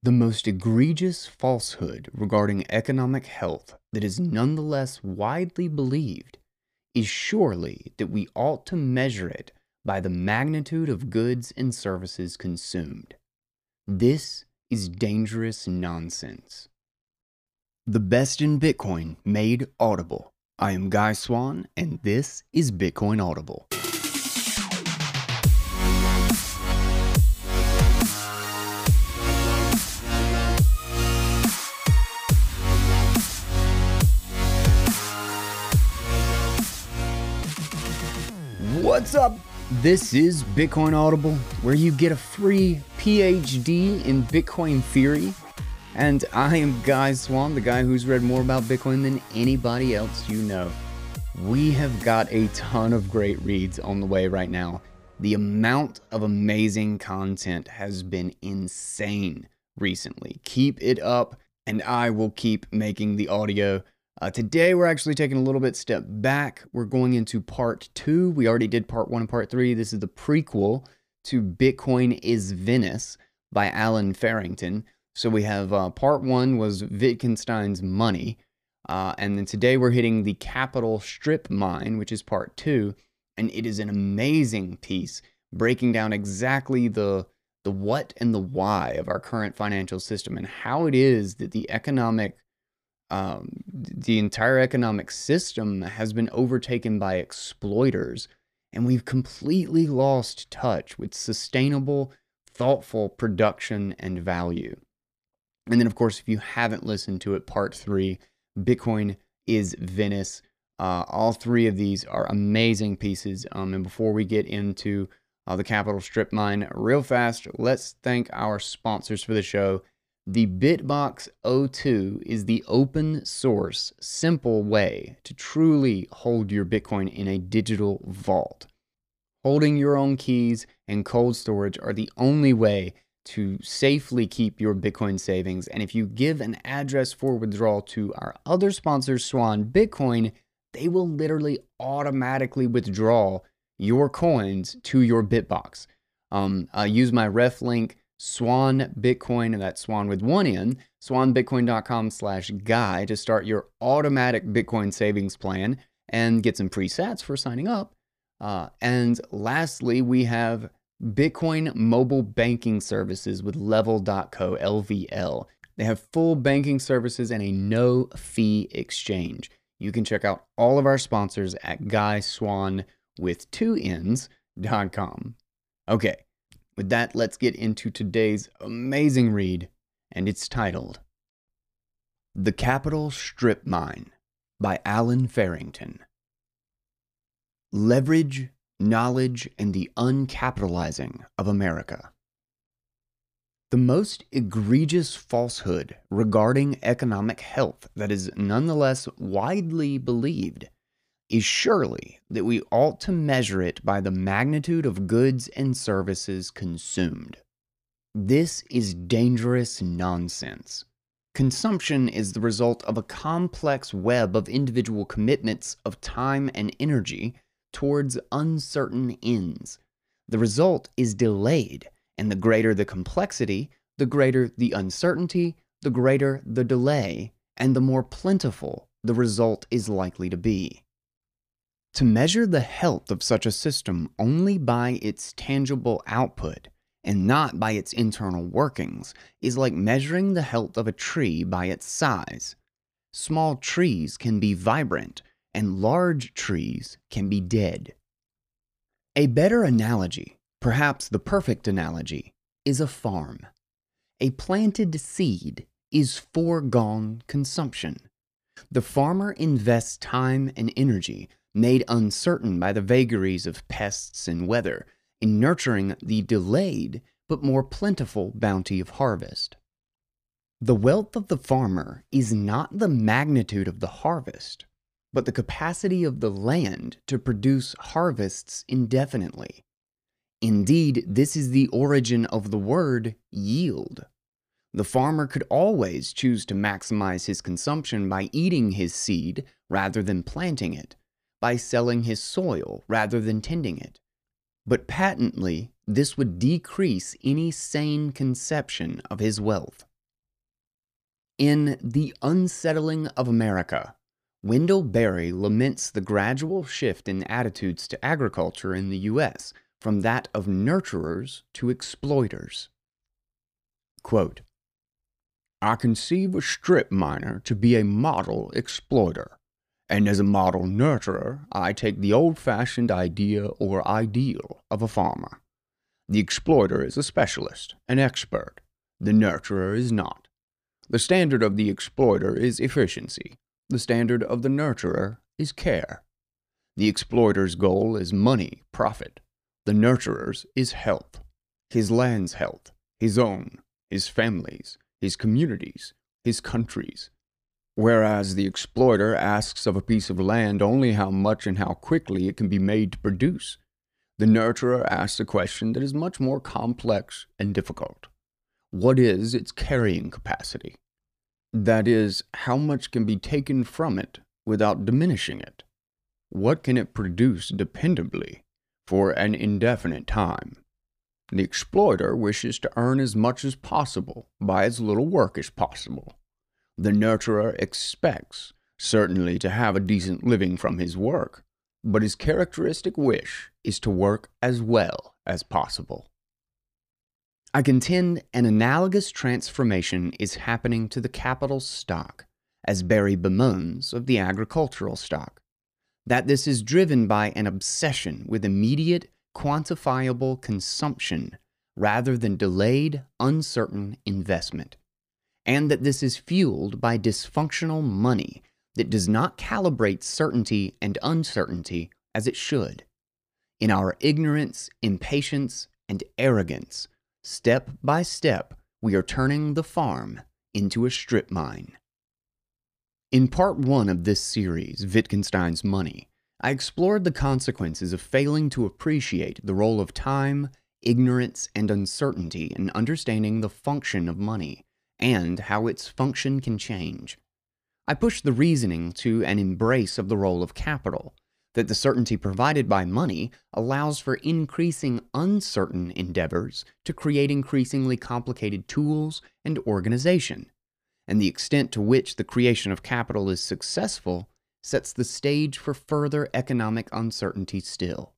The most egregious falsehood regarding economic health that is nonetheless widely believed is surely that we ought to measure it by the magnitude of goods and services consumed. This is dangerous nonsense. The Best in Bitcoin Made Audible. I am Guy Swan, and this is Bitcoin Audible. What's up? This is Bitcoin Audible, where you get a free PhD in Bitcoin theory. And I am Guy Swan, the guy who's read more about Bitcoin than anybody else you know. We have got a ton of great reads on the way right now. The amount of amazing content has been insane recently. Keep it up, and I will keep making the audio. Today, we're actually taking a little bit step back. We're going into part two. We already did part one and part three. This is the prequel to Bitcoin is Venice by Allen Farrington. So we have part one was Wittgenstein's Money. And then today we're hitting The Capital Strip Mine, which is part two. And it is an amazing piece breaking down exactly the what and the why of our current financial system and how it is that the entire economic system has been overtaken by exploiters, and we've completely lost touch with sustainable, thoughtful production and value. And then, of course, if you haven't listened to it, part three, Bitcoin is Venice. All three of these are amazing pieces. And before we get into the Capital Strip Mine real fast, let's thank our sponsors for the show. The BitBox O2 is the open source, simple way to truly hold your Bitcoin in a digital vault. Holding your own keys and cold storage are the only way to safely keep your Bitcoin savings. And if you give an address for withdrawal to our other sponsor, Swan Bitcoin, they will literally automatically withdraw your coins to your BitBox. Use my ref link. Swan Bitcoin, and that's Swan with one N, swanbitcoin.com/guy to start your automatic Bitcoin savings plan and get some presets for signing up. And lastly, we have Bitcoin mobile banking services with LVL.co, LVL. They have full banking services and a no-fee exchange. You can check out all of our sponsors at guyswan.com. Okay. With that, let's get into today's amazing read, and it's titled The Capital Strip Mine by Allen Farrington. Leverage, Knowledge, and the Uncapitalizing of America. The most egregious falsehood regarding economic health that is nonetheless widely believed is surely that we ought to measure it by the magnitude of goods and services consumed. This is dangerous nonsense. Consumption is the result of a complex web of individual commitments of time and energy towards uncertain ends. The result is delayed, and the greater the complexity, the greater the uncertainty, the greater the delay, and the more plentiful the result is likely to be. To measure the health of such a system only by its tangible output and not by its internal workings is like measuring the health of a tree by its size. Small trees can be vibrant, and large trees can be dead. A better analogy, perhaps the perfect analogy, is a farm. A planted seed is foregone consumption. The farmer invests time and energy, made uncertain by the vagaries of pests and weather, in nurturing the delayed but more plentiful bounty of harvest. The wealth of the farmer is not the magnitude of the harvest, but the capacity of the land to produce harvests indefinitely. Indeed, this is the origin of the word yield. The farmer could always choose to maximize his consumption by eating his seed rather than planting it, by selling his soil rather than tending it. But patently, this would decrease any sane conception of his wealth. In The Unsettling of America, Wendell Berry laments the gradual shift in attitudes to agriculture in the U.S. from that of nurturers to exploiters. Quote, "I conceive a strip miner to be a model exploiter, and as a model nurturer, I take the old-fashioned idea or ideal of a farmer. The exploiter is a specialist, an expert. The nurturer is not. The standard of the exploiter is efficiency. The standard of the nurturer is care. The exploiter's goal is money, profit. The nurturer's is health. His land's health, his own, his family's, his community's, his country's. Whereas the exploiter asks of a piece of land only how much and how quickly it can be made to produce, the nurturer asks a question that is much more complex and difficult. What is its carrying capacity? That is, how much can be taken from it without diminishing it? What can it produce dependably for an indefinite time? The exploiter wishes to earn as much as possible by as little work as possible. The nurturer expects, certainly, to have a decent living from his work, but his characteristic wish is to work as well as possible. I contend an analogous transformation is happening to the capital stock, as Berry bemoans of the agricultural stock, that this is driven by an obsession with immediate, quantifiable consumption rather than delayed, uncertain investment, and that this is fueled by dysfunctional money that does not calibrate certainty and uncertainty as it should. In our ignorance, impatience, and arrogance, step by step, we are turning the farm into a strip mine. In part one of this series, Wittgenstein's Money, I explored the consequences of failing to appreciate the role of time, ignorance, and uncertainty in understanding the function of money and how its function can change. I pushed the reasoning to an embrace of the role of capital, that the certainty provided by money allows for increasing uncertain endeavors to create increasingly complicated tools and organization, and the extent to which the creation of capital is successful sets the stage for further economic uncertainty still.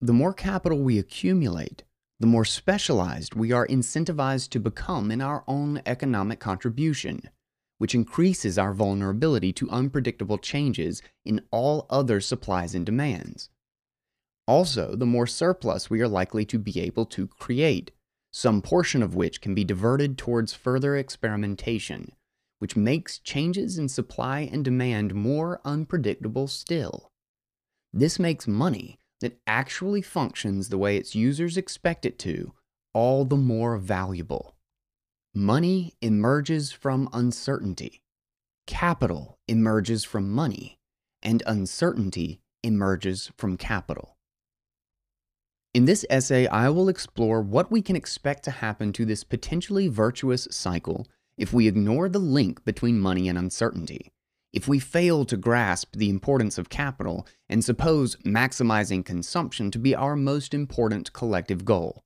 The more capital we accumulate, the more specialized we are incentivized to become in our own economic contribution, which increases our vulnerability to unpredictable changes in all other supplies and demands. Also, the more surplus we are likely to be able to create, some portion of which can be diverted towards further experimentation, which makes changes in supply and demand more unpredictable still. This makes money that actually functions the way its users expect it to all the more valuable. Money emerges from uncertainty, capital emerges from money, and uncertainty emerges from capital. In this essay, I will explore what we can expect to happen to this potentially virtuous cycle if we ignore the link between money and uncertainty, if we fail to grasp the importance of capital and suppose maximizing consumption to be our most important collective goal,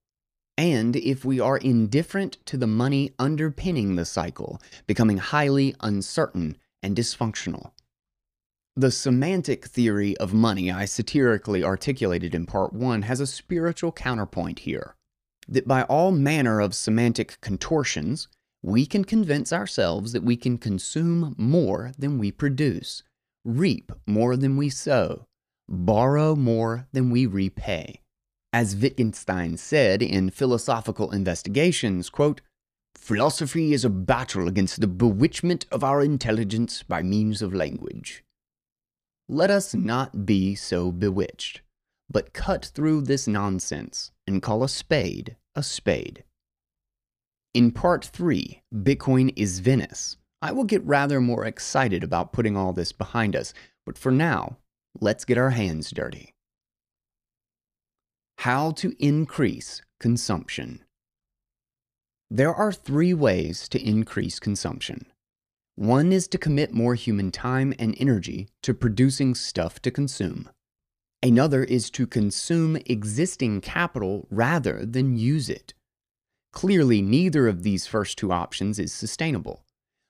and if we are indifferent to the money underpinning the cycle, becoming highly uncertain and dysfunctional. The semantic theory of money I satirically articulated in part one has a spiritual counterpoint here, that by all manner of semantic contortions, we can convince ourselves that we can consume more than we produce, reap more than we sow, borrow more than we repay. As Wittgenstein said in Philosophical Investigations, quote, "Philosophy is a battle against the bewitchment of our intelligence by means of language." Let us not be so bewitched, but cut through this nonsense and call a spade a spade. In part 3, Bitcoin is Venice, I will get rather more excited about putting all this behind us, but for now, let's get our hands dirty. How to increase consumption. There are three ways to increase consumption. One is to commit more human time and energy to producing stuff to consume. Another is to consume existing capital rather than use it. Clearly, neither of these first two options is sustainable.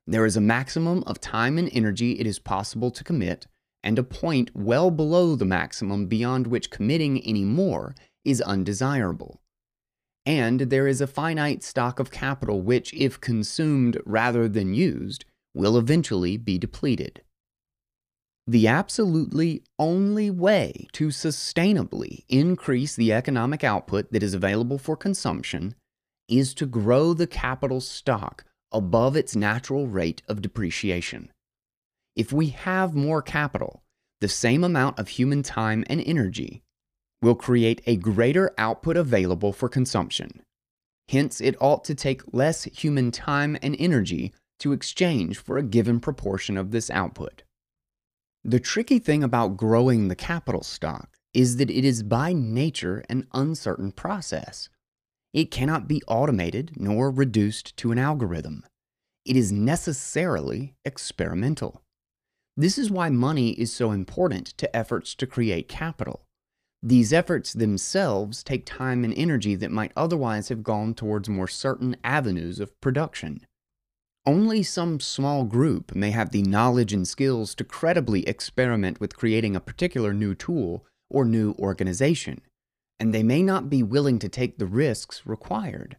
There is a maximum of time and energy it is possible to commit, and a point well below the maximum beyond which committing any more is undesirable. And there is a finite stock of capital which, if consumed rather than used, will eventually be depleted. The absolutely only way to sustainably increase the economic output that is available for consumption is to grow the capital stock above its natural rate of depreciation. If we have more capital, the same amount of human time and energy will create a greater output available for consumption. Hence, it ought to take less human time and energy to exchange for a given proportion of this output. The tricky thing about growing the capital stock is that it is by nature an uncertain process. It cannot be automated nor reduced to an algorithm. It is necessarily experimental. This is why money is so important to efforts to create capital. These efforts themselves take time and energy that might otherwise have gone towards more certain avenues of production. Only some small group may have the knowledge and skills to credibly experiment with creating a particular new tool or new organization, and they may not be willing to take the risks required.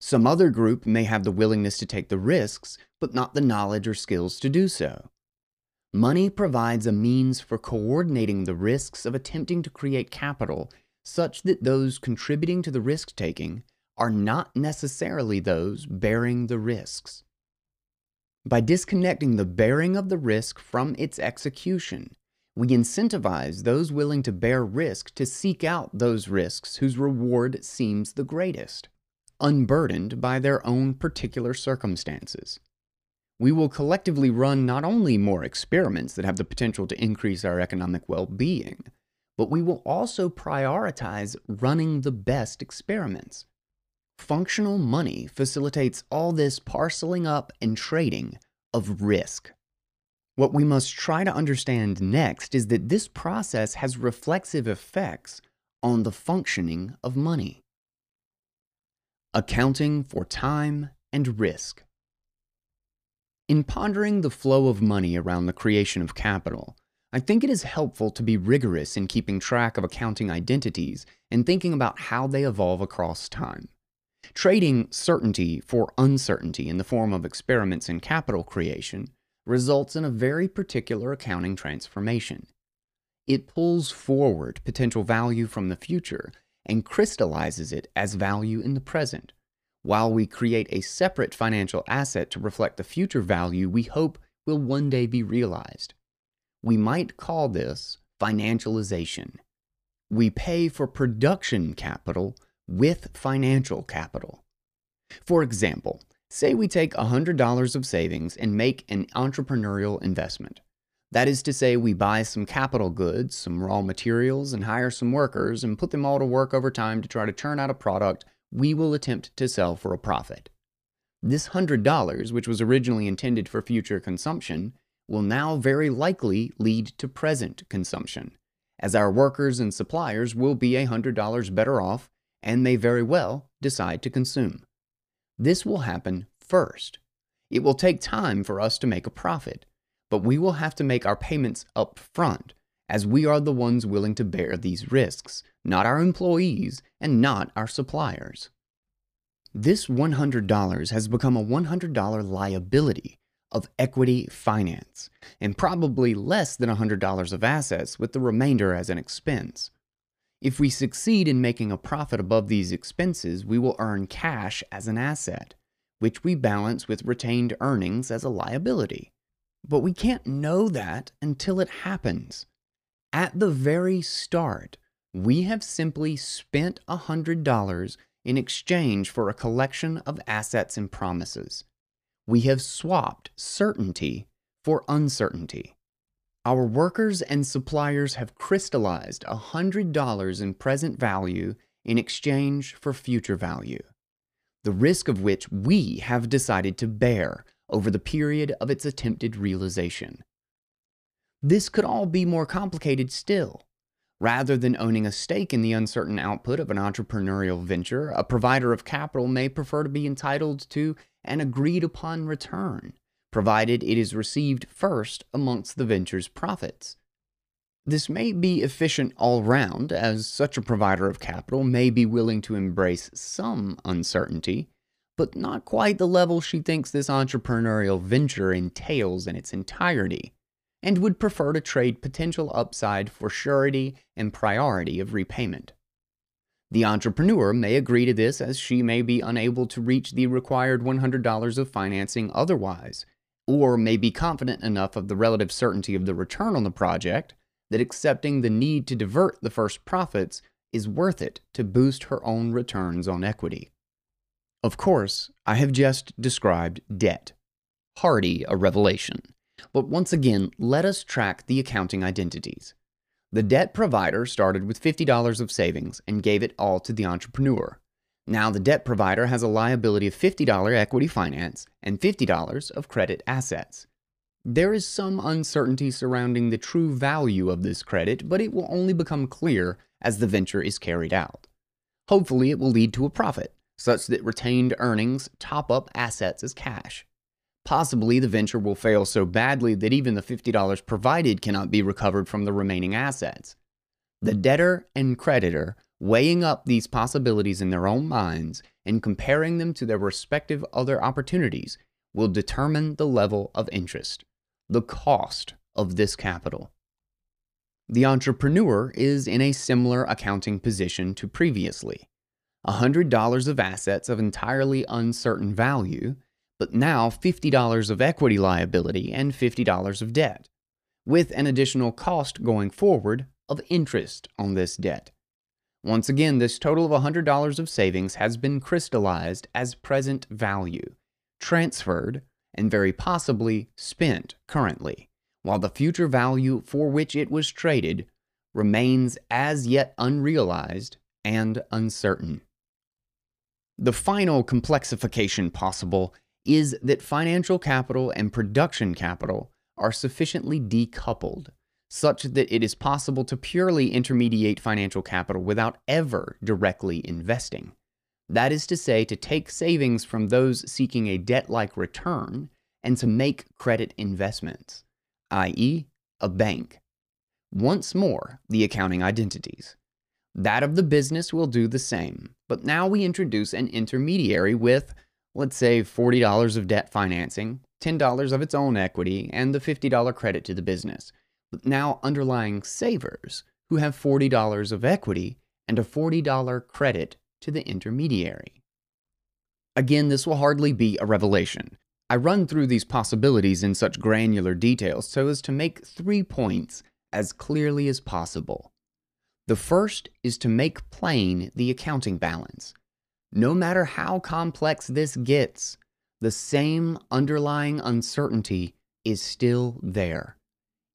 Some other group may have the willingness to take the risks, but not the knowledge or skills to do so. Money provides a means for coordinating the risks of attempting to create capital such that those contributing to the risk-taking are not necessarily those bearing the risks. By disconnecting the bearing of the risk from its execution, we incentivize those willing to bear risk to seek out those risks whose reward seems the greatest, unburdened by their own particular circumstances. We will collectively run not only more experiments that have the potential to increase our economic well-being, but we will also prioritize running the best experiments. Functional money facilitates all this parceling up and trading of risk. What we must try to understand next is that this process has reflexive effects on the functioning of money. Accounting for time and risk. In pondering the flow of money around the creation of capital, I think it is helpful to be rigorous in keeping track of accounting identities and thinking about how they evolve across time. Trading certainty for uncertainty in the form of experiments in capital creation results in a very particular accounting transformation. It pulls forward potential value from the future and crystallizes it as value in the present, while we create a separate financial asset to reflect the future value we hope will one day be realized. We might call this financialization. We pay for production capital with financial capital. For example, say we take $100 of savings and make an entrepreneurial investment. That is to say, we buy some capital goods, some raw materials, and hire some workers and put them all to work over time to try to churn out a product we will attempt to sell for a profit. This $100, which was originally intended for future consumption, will now very likely lead to present consumption, as our workers and suppliers will be $100 better off and may very well decide to consume. This will happen first. It will take time for us to make a profit, but we will have to make our payments up front, as we are the ones willing to bear these risks, not our employees and not our suppliers. This $100 has become a $100 liability of equity finance, and probably less than $100 of assets, with the remainder as an expense. If we succeed in making a profit above these expenses, we will earn cash as an asset, which we balance with retained earnings as a liability. But we can't know that until it happens. At the very start, we have simply spent $100 in exchange for a collection of assets and promises. We have swapped certainty for uncertainty. Our workers and suppliers have crystallized $100 in present value in exchange for future value, the risk of which we have decided to bear over the period of its attempted realization. This could all be more complicated still. Rather than owning a stake in the uncertain output of an entrepreneurial venture, a provider of capital may prefer to be entitled to an agreed-upon return, provided it is received first amongst the venture's profits. This may be efficient all round, as such a provider of capital may be willing to embrace some uncertainty, but not quite the level she thinks this entrepreneurial venture entails in its entirety, and would prefer to trade potential upside for surety and priority of repayment. The entrepreneur may agree to this as she may be unable to reach the required $100 of financing otherwise, or may be confident enough of the relative certainty of the return on the project that accepting the need to divert the first profits is worth it to boost her own returns on equity. Of course, I have just described debt. Hardly a revelation. But once again, let us track the accounting identities. The debt provider started with $50 of savings and gave it all to the entrepreneur. Now the debt provider has a liability of $50 equity finance and $50 of credit assets. There is some uncertainty surrounding the true value of this credit, but it will only become clear as the venture is carried out. Hopefully it will lead to a profit, such that retained earnings top up assets as cash. Possibly the venture will fail so badly that even the $50 provided cannot be recovered from the remaining assets. The debtor and creditor weighing up these possibilities in their own minds and comparing them to their respective other opportunities will determine the level of interest, the cost of this capital. The entrepreneur is in a similar accounting position to previously. $100 of assets of entirely uncertain value, but now $50 of equity liability and $50 of debt, with an additional cost going forward of interest on this debt. Once again, this total of $100 of savings has been crystallized as present value, transferred, and very possibly spent currently, while the future value for which it was traded remains as yet unrealized and uncertain. The final complexification possible is that financial capital and production capital are sufficiently decoupled, such that it is possible to purely intermediate financial capital without ever directly investing. That is to say, to take savings from those seeking a debt-like return and to make credit investments, i.e., a bank. Once more, the accounting identities. That of the business will do the same, but now we introduce an intermediary with, let's say, $40 of debt financing, $10 of its own equity, and the $50 credit to the business, but now underlying savers who have $40 of equity and a $40 credit to the intermediary. Again, this will hardly be a revelation. I run through these possibilities in such granular detail so as to make 3 points as clearly as possible. The first is to make plain the accounting balance. No matter how complex this gets, the same underlying uncertainty is still there.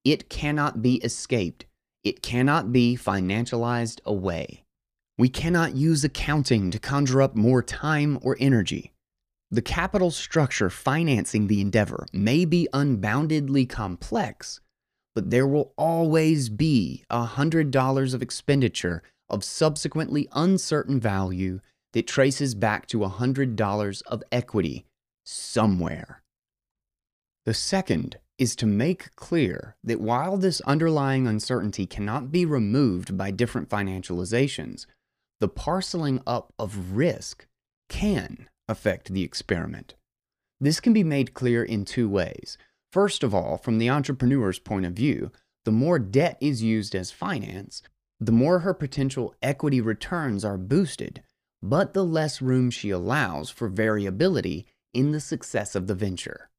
It cannot be escaped. It cannot be financialized away. We cannot use accounting to conjure up more time or energy. The capital structure financing the endeavor may be unboundedly complex, but there will always be $100 of expenditure of subsequently uncertain value that traces back to $100 of equity somewhere. The second is to make clear that while this underlying uncertainty cannot be removed by different financializations, the parceling up of risk can affect the experiment. This can be made clear in 2 ways. First of all, from the entrepreneur's point of view, the more debt is used as finance, the more her potential equity returns are boosted, but the less room she allows for variability in the success of the venture.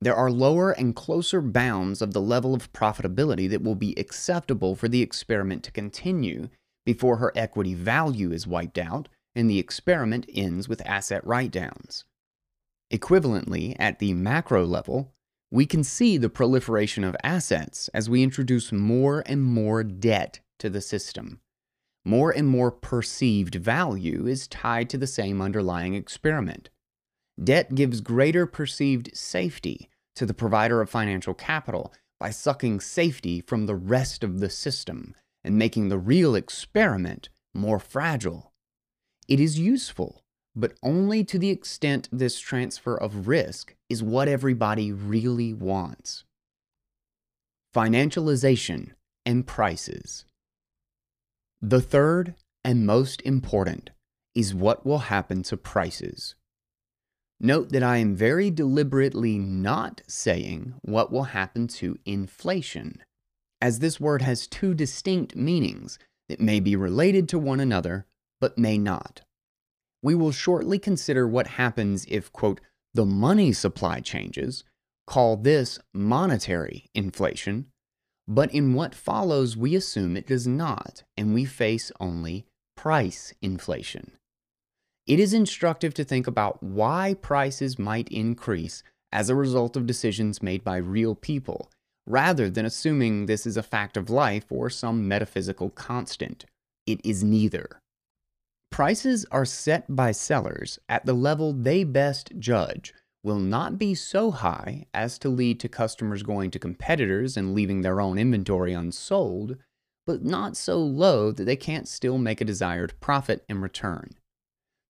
There are lower and closer bounds of the level of profitability that will be acceptable for the experiment to continue before her equity value is wiped out and the experiment ends with asset write-downs. Equivalently, at the macro level, we can see the proliferation of assets as we introduce more and more debt to the system. More and more perceived value is tied to the same underlying experiment. Debt gives greater perceived safety to the provider of financial capital by sucking safety from the rest of the system and making the real experiment more fragile. It is useful, but only to the extent this transfer of risk is what everybody really wants. Financialization and prices. The third and most important is what will happen to prices. Note that I am very deliberately not saying what will happen to inflation, as this word has two distinct meanings that may be related to one another, but may not. We will shortly consider what happens if, quote, the money supply changes, call this monetary inflation, but in what follows we assume it does not, and we face only price inflation. It is instructive to think about why prices might increase as a result of decisions made by real people, rather than assuming this is a fact of life or some metaphysical constant. It is neither. Prices are set by sellers at the level they best judge will not be so high as to lead to customers going to competitors and leaving their own inventory unsold, but not so low that they can't still make a desired profit in return.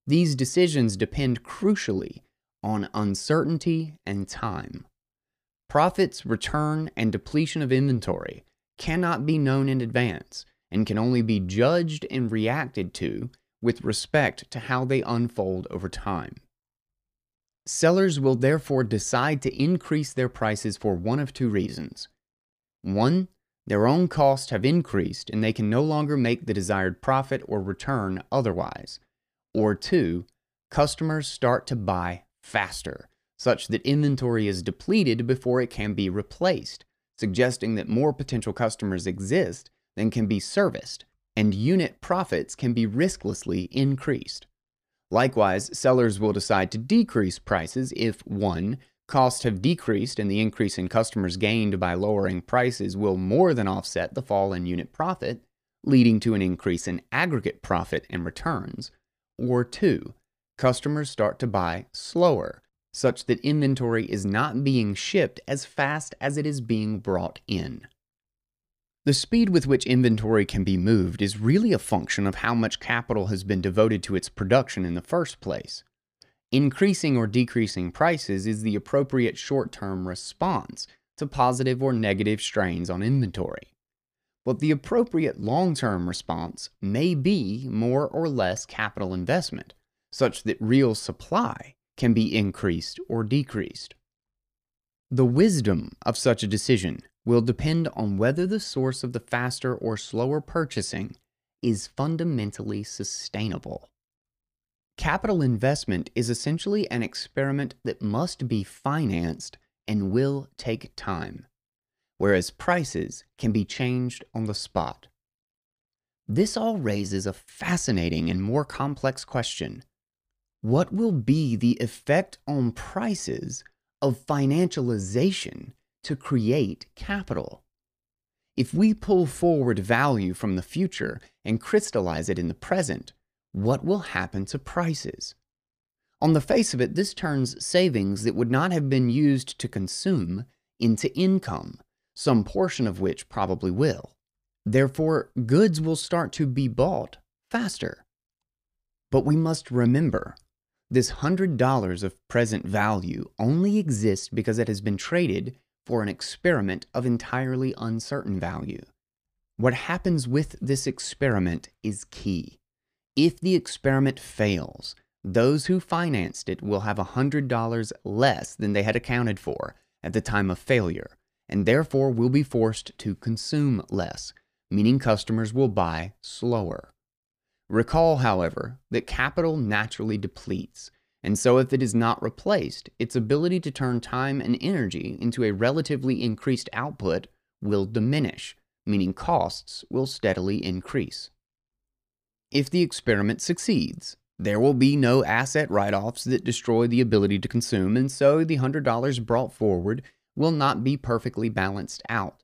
These decisions depend crucially on uncertainty and time. Profits, return, and depletion of inventory cannot be known in advance and can only be judged and reacted to with respect to how they unfold over time. Sellers will therefore decide to increase their prices for one of two reasons. One, their own costs have increased and they can no longer make the desired profit or return otherwise. Or two, customers start to buy faster, such that inventory is depleted before it can be replaced, suggesting that more potential customers exist than can be serviced, and unit profits can be risklessly increased. Likewise, sellers will decide to decrease prices if 1. Costs have decreased and the increase in customers gained by lowering prices will more than offset the fall in unit profit, leading to an increase in aggregate profit and returns, or 2. Customers start to buy slower, such that inventory is not being shipped as fast as it is being brought in. The speed with which inventory can be moved is really a function of how much capital has been devoted to its production in the first place. Increasing or decreasing prices is the appropriate short-term response to positive or negative strains on inventory. But the appropriate long-term response may be more or less capital investment, such that real supply can be increased or decreased. The wisdom of such a decision will depend on whether the source of the faster or slower purchasing is fundamentally sustainable. Capital investment is essentially an experiment that must be financed and will take time, whereas prices can be changed on the spot. This all raises a fascinating and more complex question. What will be the effect on prices of financialization to create capital? If we pull forward value from the future and crystallize it in the present, what will happen to prices? On the face of it, this turns savings that would not have been used to consume into income, some portion of which probably will. Therefore, goods will start to be bought faster. But we must remember, this $100 of present value only exists because it has been traded for an experiment of entirely uncertain value. What happens with this experiment is key. If the experiment fails, those who financed it will have $100 less than they had accounted for at the time of failure, and therefore will be forced to consume less, meaning customers will buy slower. Recall, however, that capital naturally depletes, and so if it is not replaced, its ability to turn time and energy into a relatively increased output will diminish, meaning costs will steadily increase. If the experiment succeeds, there will be no asset write-offs that destroy the ability to consume, and so the $100 brought forward will not be perfectly balanced out.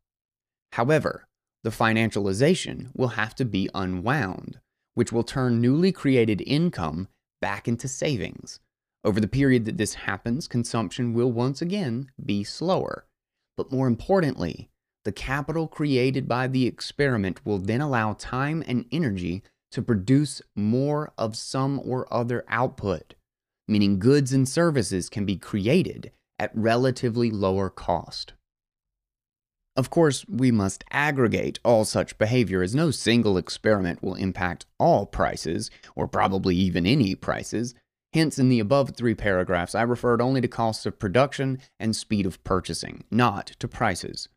However, the financialization will have to be unwound, which will turn newly created income back into savings. Over the period that this happens, consumption will once again be slower. But more importantly, the capital created by the experiment will then allow time and energy to produce more of some or other output, meaning goods and services can be created at relatively lower cost. Of course, we must aggregate all such behavior, as no single experiment will impact all prices, or probably even any prices. Hence, in the above three paragraphs, I referred only to costs of production and speed of purchasing, not to prices.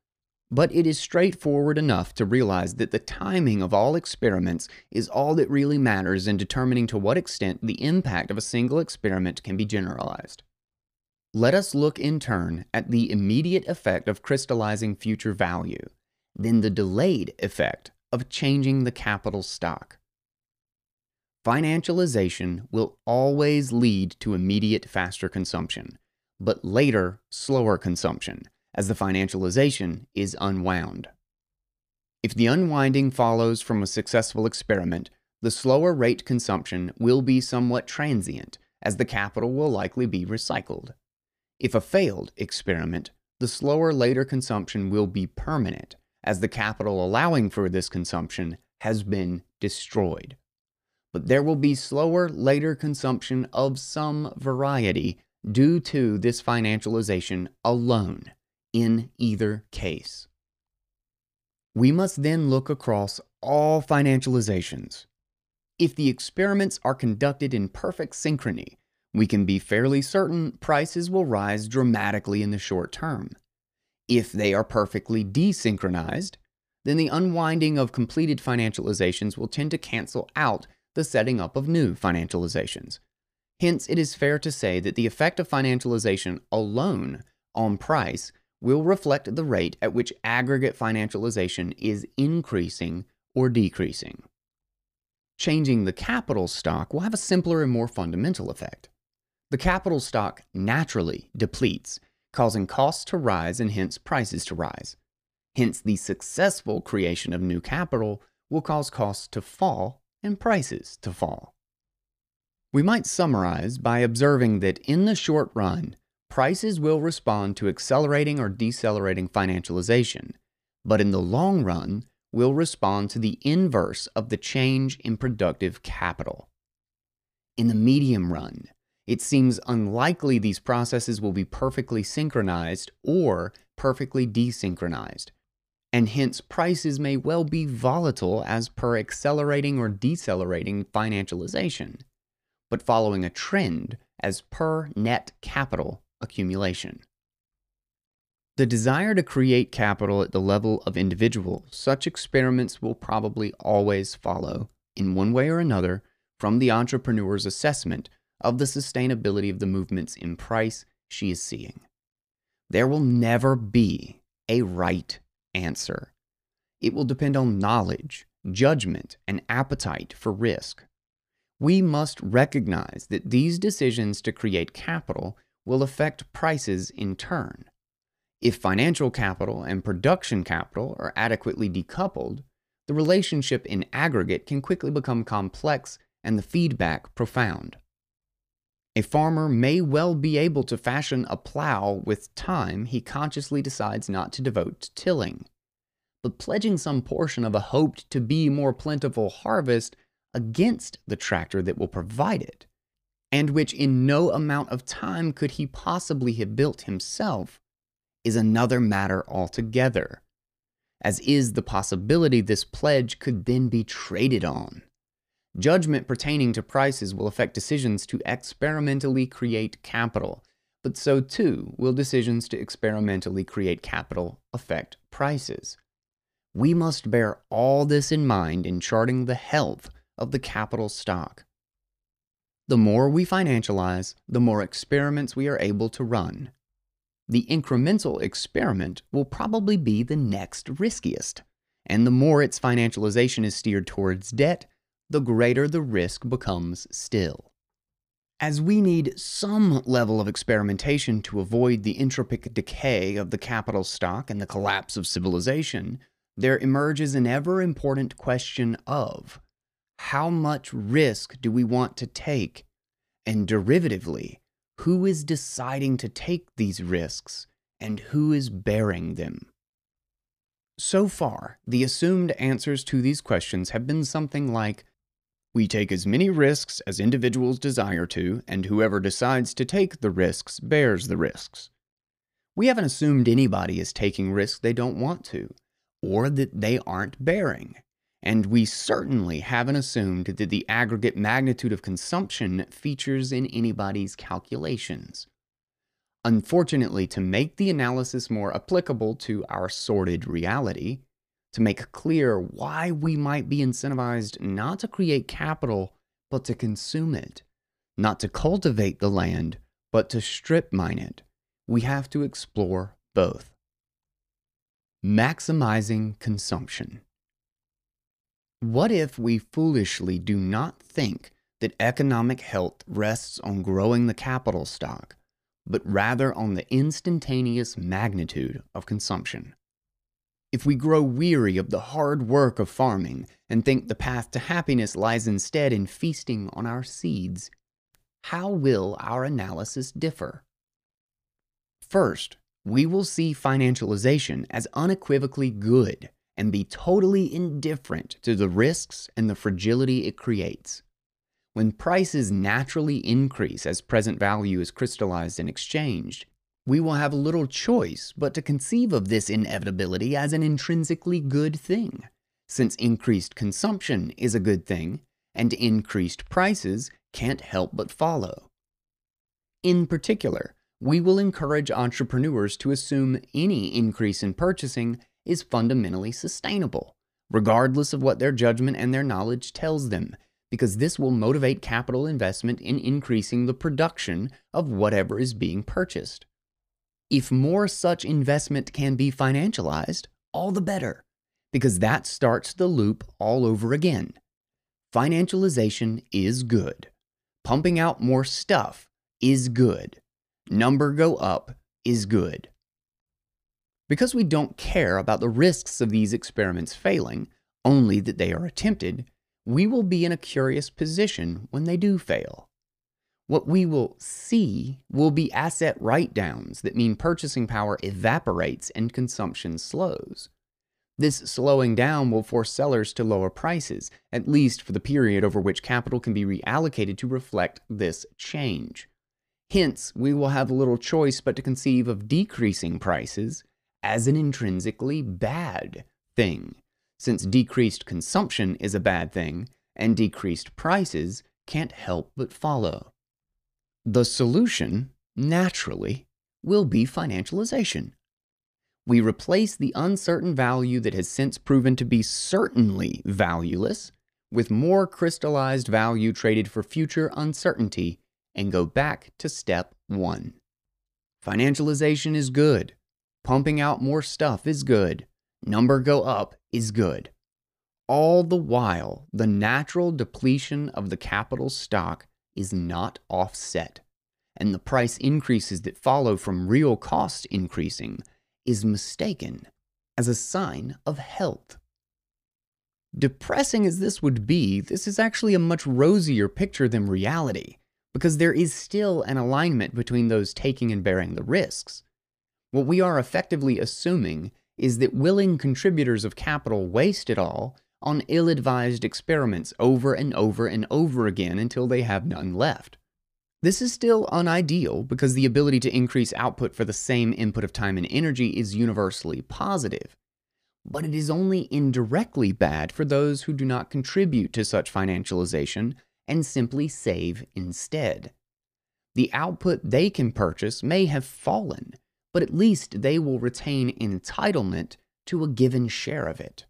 But it is straightforward enough to realize that the timing of all experiments is all that really matters in determining to what extent the impact of a single experiment can be generalized. Let us look in turn at the immediate effect of crystallizing future value, then the delayed effect of changing the capital stock. Financialization will always lead to immediate faster consumption, but later slower consumption, as the financialization is unwound. If the unwinding follows from a successful experiment, the slower rate consumption will be somewhat transient, as the capital will likely be recycled. If a failed experiment, the slower later consumption will be permanent, as the capital allowing for this consumption has been destroyed. But there will be slower later consumption of some variety due to this financialization alone, in either case. We must then look across all financializations. If the experiments are conducted in perfect synchrony, we can be fairly certain prices will rise dramatically in the short term. If they are perfectly desynchronized, then the unwinding of completed financializations will tend to cancel out the setting up of new financializations. Hence, it is fair to say that the effect of financialization alone on price will reflect the rate at which aggregate financialization is increasing or decreasing. Changing the capital stock will have a simpler and more fundamental effect. The capital stock naturally depletes, causing costs to rise and hence prices to rise. Hence, the successful creation of new capital will cause costs to fall and prices to fall. We might summarize by observing that in the short run, prices will respond to accelerating or decelerating financialization, but in the long run, will respond to the inverse of the change in productive capital. In the medium run, it seems unlikely these processes will be perfectly synchronized or perfectly desynchronized, and hence prices may well be volatile as per accelerating or decelerating financialization, but following a trend as per net capital accumulation. The desire to create capital at the level of individuals, such experiments will probably always follow, in one way or another, from the entrepreneur's assessment of the sustainability of the movements in price she is seeing. There will never be a right answer. It will depend on knowledge, judgment, and appetite for risk. We must recognize that these decisions to create capital will affect prices in turn. If financial capital and production capital are adequately decoupled, the relationship in aggregate can quickly become complex and the feedback profound. A farmer may well be able to fashion a plow with time he consciously decides not to devote to tilling, but pledging some portion of a hoped-to-be more plentiful harvest against the tractor that will provide it, and which in no amount of time could he possibly have built himself, is another matter altogether, as is the possibility this pledge could then be traded on. Judgment pertaining to prices will affect decisions to experimentally create capital, but so too will decisions to experimentally create capital affect prices. We must bear all this in mind in charting the health of the capital stock. The more we financialize, the more experiments we are able to run. The incremental experiment will probably be the next riskiest, and the more its financialization is steered towards debt, the greater the risk becomes still. As we need some level of experimentation to avoid the entropic decay of the capital stock and the collapse of civilization, there emerges an ever-important question of, how much risk do we want to take? And derivatively, who is deciding to take these risks, and who is bearing them? So far, the assumed answers to these questions have been something like, We take as many risks as individuals desire to, and whoever decides to take the risks bears the risks. We haven't assumed anybody is taking risks they don't want to, or that they aren't bearing. And we certainly haven't assumed that the aggregate magnitude of consumption features in anybody's calculations. Unfortunately, to make the analysis more applicable to our sordid reality, to make clear why we might be incentivized not to create capital, but to consume it, not to cultivate the land, but to strip mine it, we have to explore both. Maximizing consumption. What if we foolishly do not think that economic health rests on growing the capital stock, but rather on the instantaneous magnitude of consumption? If we grow weary of the hard work of farming and think the path to happiness lies instead in feasting on our seeds, how will our analysis differ? First, we will see financialization as unequivocally good and be totally indifferent to the risks and the fragility it creates. When prices naturally increase as present value is crystallized and exchanged, we will have little choice but to conceive of this inevitability as an intrinsically good thing, since increased consumption is a good thing, and increased prices can't help but follow. In particular, we will encourage entrepreneurs to assume any increase in purchasing is fundamentally sustainable, regardless of what their judgment and their knowledge tells them, because this will motivate capital investment in increasing the production of whatever is being purchased. If more such investment can be financialized, all the better, because that starts the loop all over again. Financialization is good. Pumping out more stuff is good. Number go up is good. Because we don't care about the risks of these experiments failing, only that they are attempted, we will be in a curious position when they do fail. What we will see will be asset write-downs that mean purchasing power evaporates and consumption slows. This slowing down will force sellers to lower prices, at least for the period over which capital can be reallocated to reflect this change. Hence, we will have little choice but to conceive of decreasing prices as an intrinsically bad thing, since decreased consumption is a bad thing, and decreased prices can't help but follow. The solution, naturally, will be financialization. We replace the uncertain value that has since proven to be certainly valueless with more crystallized value traded for future uncertainty, and go back to step one. Financialization is good. Pumping out more stuff is good. Number go up is good. All the while, the natural depletion of the capital stock is not offset, and the price increases that follow from real cost increasing is mistaken as a sign of health. Depressing as this would be, this is actually a much rosier picture than reality, because there is still an alignment between those taking and bearing the risks. What we are effectively assuming is that willing contributors of capital waste it all on ill-advised experiments over and over and over again until they have none left. This is still unideal because the ability to increase output for the same input of time and energy is universally positive, but it is only indirectly bad for those who do not contribute to such financialization and simply save instead. The output they can purchase may have fallen, but at least they will retain entitlement to a given share of it.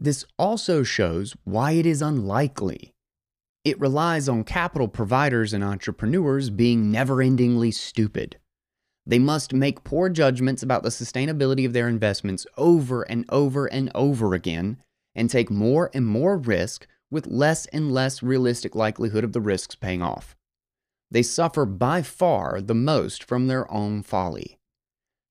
This also shows why it is unlikely. It relies on capital providers and entrepreneurs being never-endingly stupid. They must make poor judgments about the sustainability of their investments over and over and over again, and take more and more risk with less and less realistic likelihood of the risks paying off. They suffer by far the most from their own folly.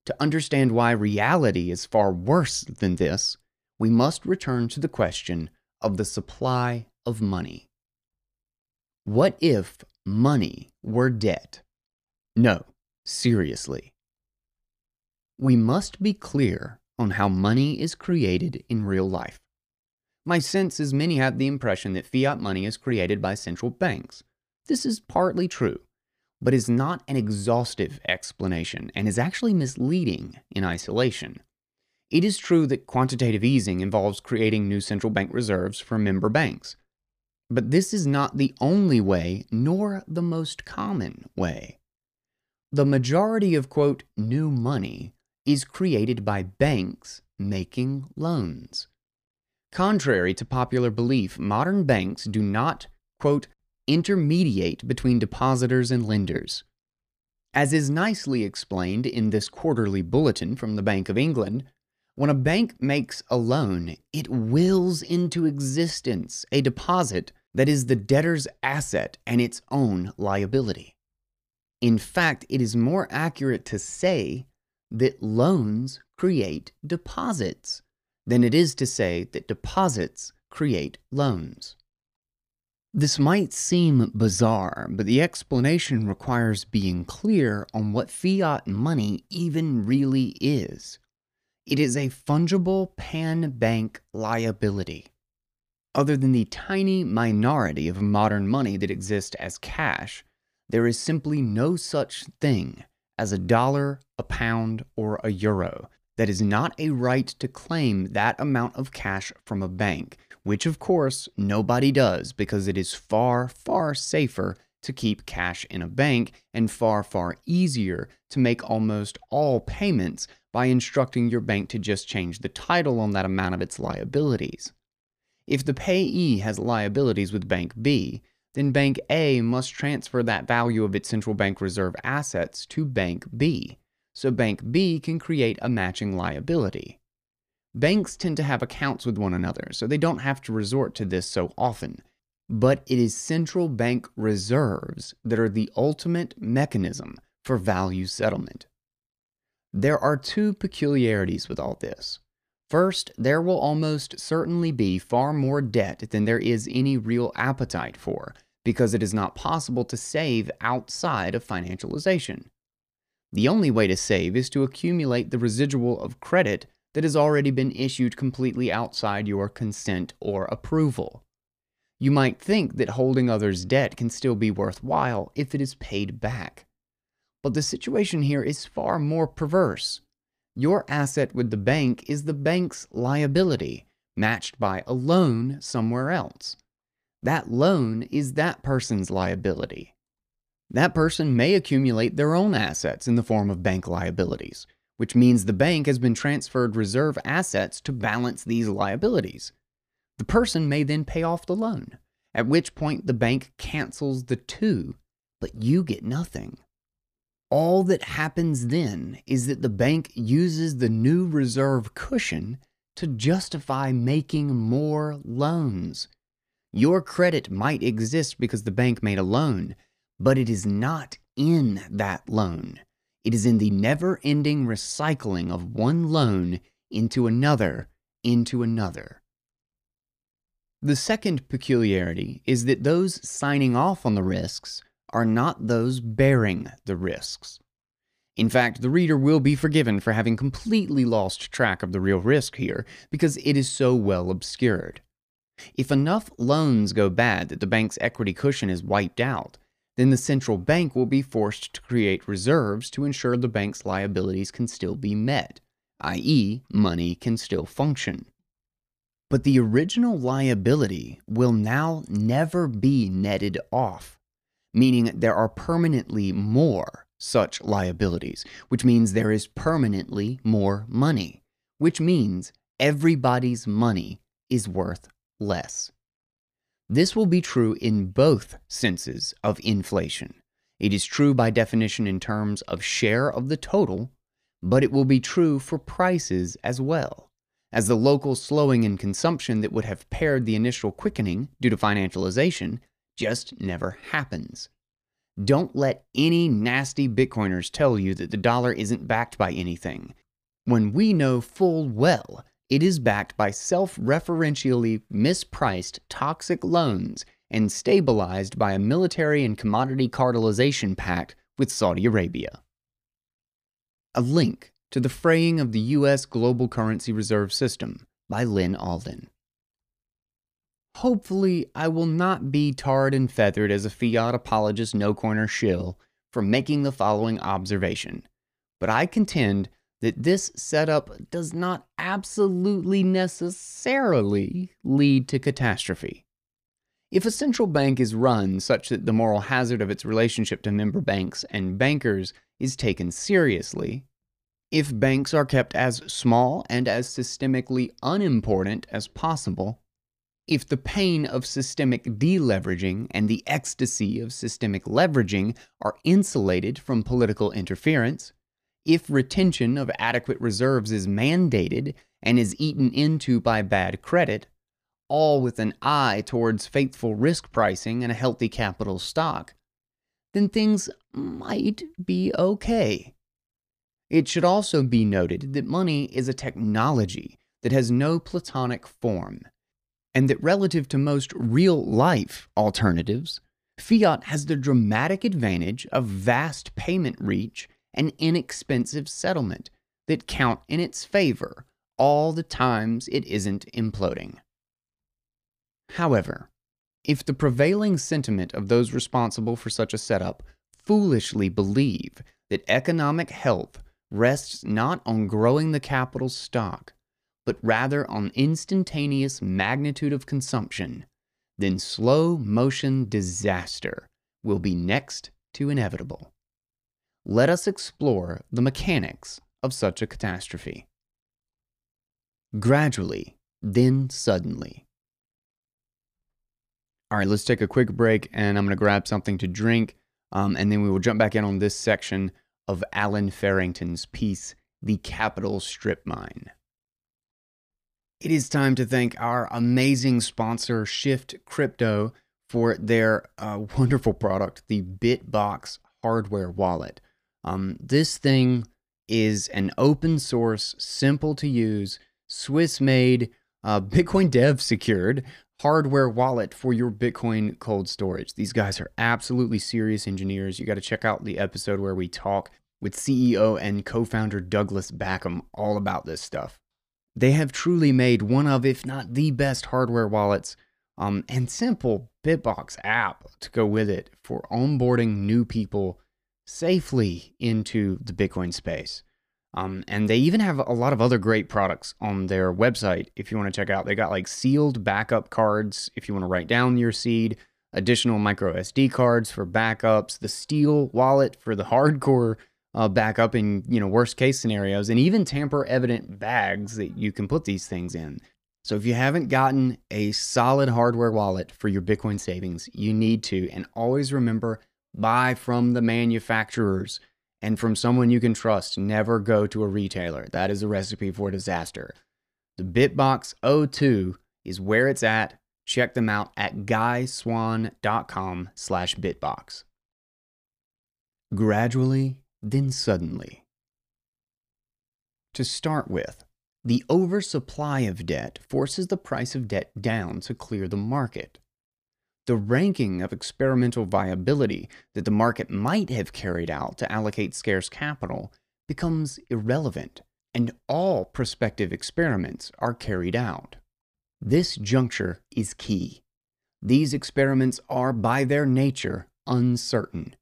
To understand why reality is far worse than this, we must return to the question of the supply of money. What if money were debt? No, seriously. We must be clear on how money is created in real life. My sense is many have the impression that fiat money is created by central banks. This is partly true, but is not an exhaustive explanation and is actually misleading in isolation. It is true that quantitative easing involves creating new central bank reserves for member banks, but this is not the only way, nor the most common way. The majority of, quote, new money is created by banks making loans. Contrary to popular belief, modern banks do not, quote, intermediate between depositors and lenders. As is nicely explained in this quarterly bulletin from the Bank of England, when a bank makes a loan, it wills into existence a deposit that is the debtor's asset and its own liability. In fact, it is more accurate to say that loans create deposits than it is to say that deposits create loans. This might seem bizarre, but the explanation requires being clear on what fiat money even really is. It is a fungible pan-bank liability. Other than the tiny minority of modern money that exists as cash, there is simply no such thing as a dollar, a pound, or a euro that is not a right to claim that amount of cash from a bank, which of course nobody does because it is far, far safer to keep cash in a bank and far, far easier to make almost all payments by instructing your bank to just change the title on that amount of its liabilities. If the payee has liabilities with Bank B, then Bank A must transfer that value of its central bank reserve assets to Bank B, so Bank B can create a matching liability. Banks tend to have accounts with one another, so they don't have to resort to this so often, but it is central bank reserves that are the ultimate mechanism for value settlement. There are two peculiarities with all this. First, there will almost certainly be far more debt than there is any real appetite for, because it is not possible to save outside of financialization. The only way to save is to accumulate the residual of credit that has already been issued completely outside your consent or approval. You might think that holding others' debt can still be worthwhile if it is paid back. But the situation here is far more perverse. Your asset with the bank is the bank's liability, matched by a loan somewhere else. That loan is that person's liability. That person may accumulate their own assets in the form of bank liabilities, which means the bank has been transferred reserve assets to balance these liabilities. The person may then pay off the loan, at which point the bank cancels the two, but you get nothing. All that happens then is that the bank uses the new reserve cushion to justify making more loans. Your credit might exist because the bank made a loan, but it is not in that loan. It is in the never-ending recycling of one loan into another, The second peculiarity is that those signing off on the risks are not those bearing the risks. In fact, the reader will be forgiven for having completely lost track of the real risk here because it is so well obscured. If enough loans go bad that the bank's equity cushion is wiped out, then the central bank will be forced to create reserves to ensure the bank's liabilities can still be met, i.e., money can still function. But the original liability will now never be netted off, meaning there are permanently more such liabilities, which means there is permanently more money, which means everybody's money is worth less. This will be true in both senses of inflation. It is true by definition in terms of share of the total, but it will be true for prices as well, as the local slowing in consumption that would have paired the initial quickening due to financialization just never happens. Don't let any nasty Bitcoiners tell you that the dollar isn't backed by anything, when we know full well it is backed by self-referentially mispriced toxic loans and stabilized by a military and commodity cartelization pact with Saudi Arabia. A link to the fraying of the U.S. global currency reserve system by Lynn Alden. Hopefully, I will not be tarred and feathered as a fiat apologist, no-coiner shill for making the following observation, but I contend that this setup does not absolutely necessarily lead to catastrophe. If a central bank is run such that the moral hazard of its relationship to member banks and bankers is taken seriously, if banks are kept as small and as systemically unimportant as possible, if the pain of systemic deleveraging and the ecstasy of systemic leveraging are insulated from political interference, if retention of adequate reserves is mandated and is eaten into by bad credit, all with an eye towards faithful risk pricing and a healthy capital stock, then things might be okay. It should also be noted that money is a technology that has no platonic form, and that relative to most real-life alternatives, fiat has the dramatic advantage of vast payment reach and inexpensive settlement that count in its favor all the times it isn't imploding. However, if the prevailing sentiment of those responsible for such a setup foolishly believe that economic health rests not on growing the capital stock, but rather on instantaneous magnitude of consumption, then slow motion disaster will be next to inevitable. Let us explore the mechanics of such a catastrophe. Gradually, then suddenly. All right, let's take a quick break, and I'm going to grab something to drink, and then we will jump back in on this section of Allen Farrington's piece, The Capital Strip Mine. It is time to thank our amazing sponsor, Shift Crypto, for their wonderful product, the BitBox hardware wallet. This thing is an open source, simple to use, Swiss-made, Bitcoin dev secured hardware wallet for your Bitcoin cold storage. These guys are absolutely serious engineers. You got to check out the episode where we talk with CEO and co-founder Douglas Backham all about this stuff. They have truly made one of, if not the best hardware wallets and simple BitBox app to go with it for onboarding new people safely into the Bitcoin space. And they even have a lot of other great products on their website if you want to check out. They got like sealed backup cards if you want to write down your seed, additional micro SD cards for backups, the steel wallet for the hardcore backup in, you know, worst case scenarios, and even tamper evident bags that you can put these things in. So if you haven't gotten a solid hardware wallet for your Bitcoin savings, you need to, and always remember, buy from the manufacturers and from someone you can trust. Never go to a retailer. That is a recipe for disaster. The BitBox O2 is where it's at. Check them out at guyswan.com/bitbox. Gradually, then suddenly. To start with, the oversupply of debt forces the price of debt down to clear the market. The ranking of experimental viability that the market might have carried out to allocate scarce capital becomes irrelevant, and all prospective experiments are carried out. This juncture is key. These experiments are, by their nature, uncertain.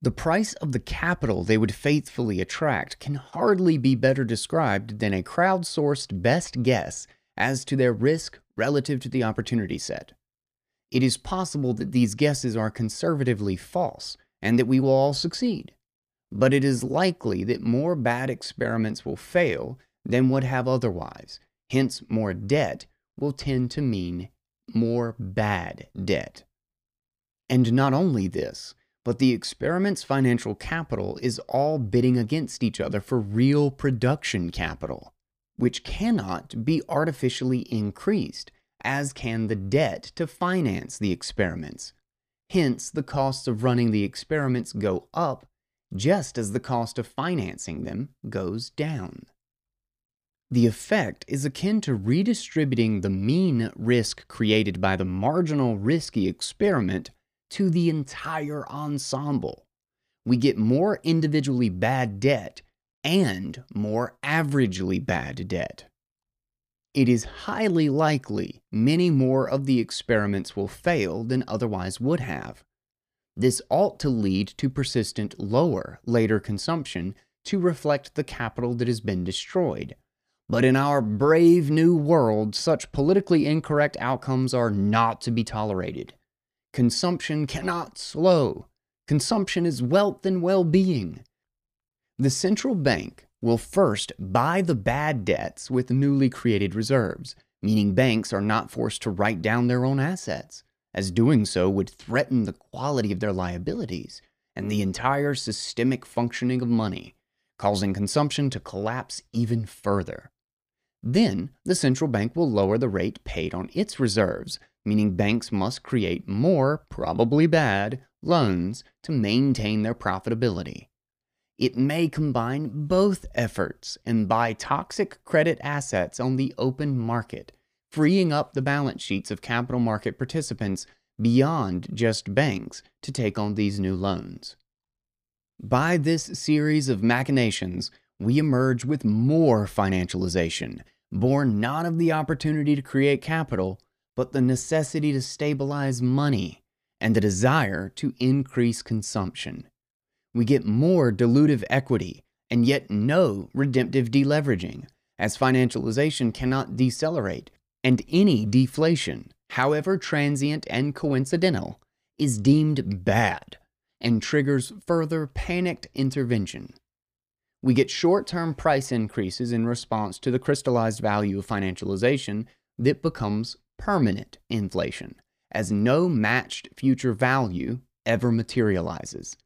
The price of the capital they would faithfully attract can hardly be better described than a crowdsourced best guess as to their risk relative to the opportunity set. It is possible that these guesses are conservatively false and that we will all succeed, but it is likely that more bad experiments will fail than would have otherwise. Hence, more debt will tend to mean more bad debt. And not only this, but the experiment's financial capital is all bidding against each other for real production capital, which cannot be artificially increased, as can the debt to finance the experiments. Hence, the costs of running the experiments go up, just as the cost of financing them goes down. The effect is akin to redistributing the mean risk created by the marginal risky experiment to the entire ensemble. We get more individually bad debt and more averagely bad debt. it is highly likely many more of the experiments will fail than otherwise would have. This ought to lead to persistent lower later consumption to reflect the capital that has been destroyed. But in our brave new world, such politically incorrect outcomes are not to be tolerated. Consumption cannot slow. Consumption is wealth and well-being. The central bank will first buy the bad debts with newly created reserves, meaning banks are not forced to write down their own assets, as doing so would threaten the quality of their liabilities and the entire systemic functioning of money, causing consumption to collapse even further. Then, the central bank will lower the rate paid on its reserves, meaning banks must create more, probably bad, loans to maintain their profitability. It may combine both efforts and buy toxic credit assets on the open market, freeing up the balance sheets of capital market participants beyond just banks to take on these new loans. By this series of machinations, we emerge with more financialization, born not of the opportunity to create capital, but the necessity to stabilize money and the desire to increase consumption. We get more dilutive equity and yet no redemptive deleveraging, as financialization cannot decelerate, and any deflation, however transient and coincidental, is deemed bad and triggers further panicked intervention. We get short-term price increases in response to the crystallized value of financialization that becomes permanent inflation, as no matched future value ever materializes.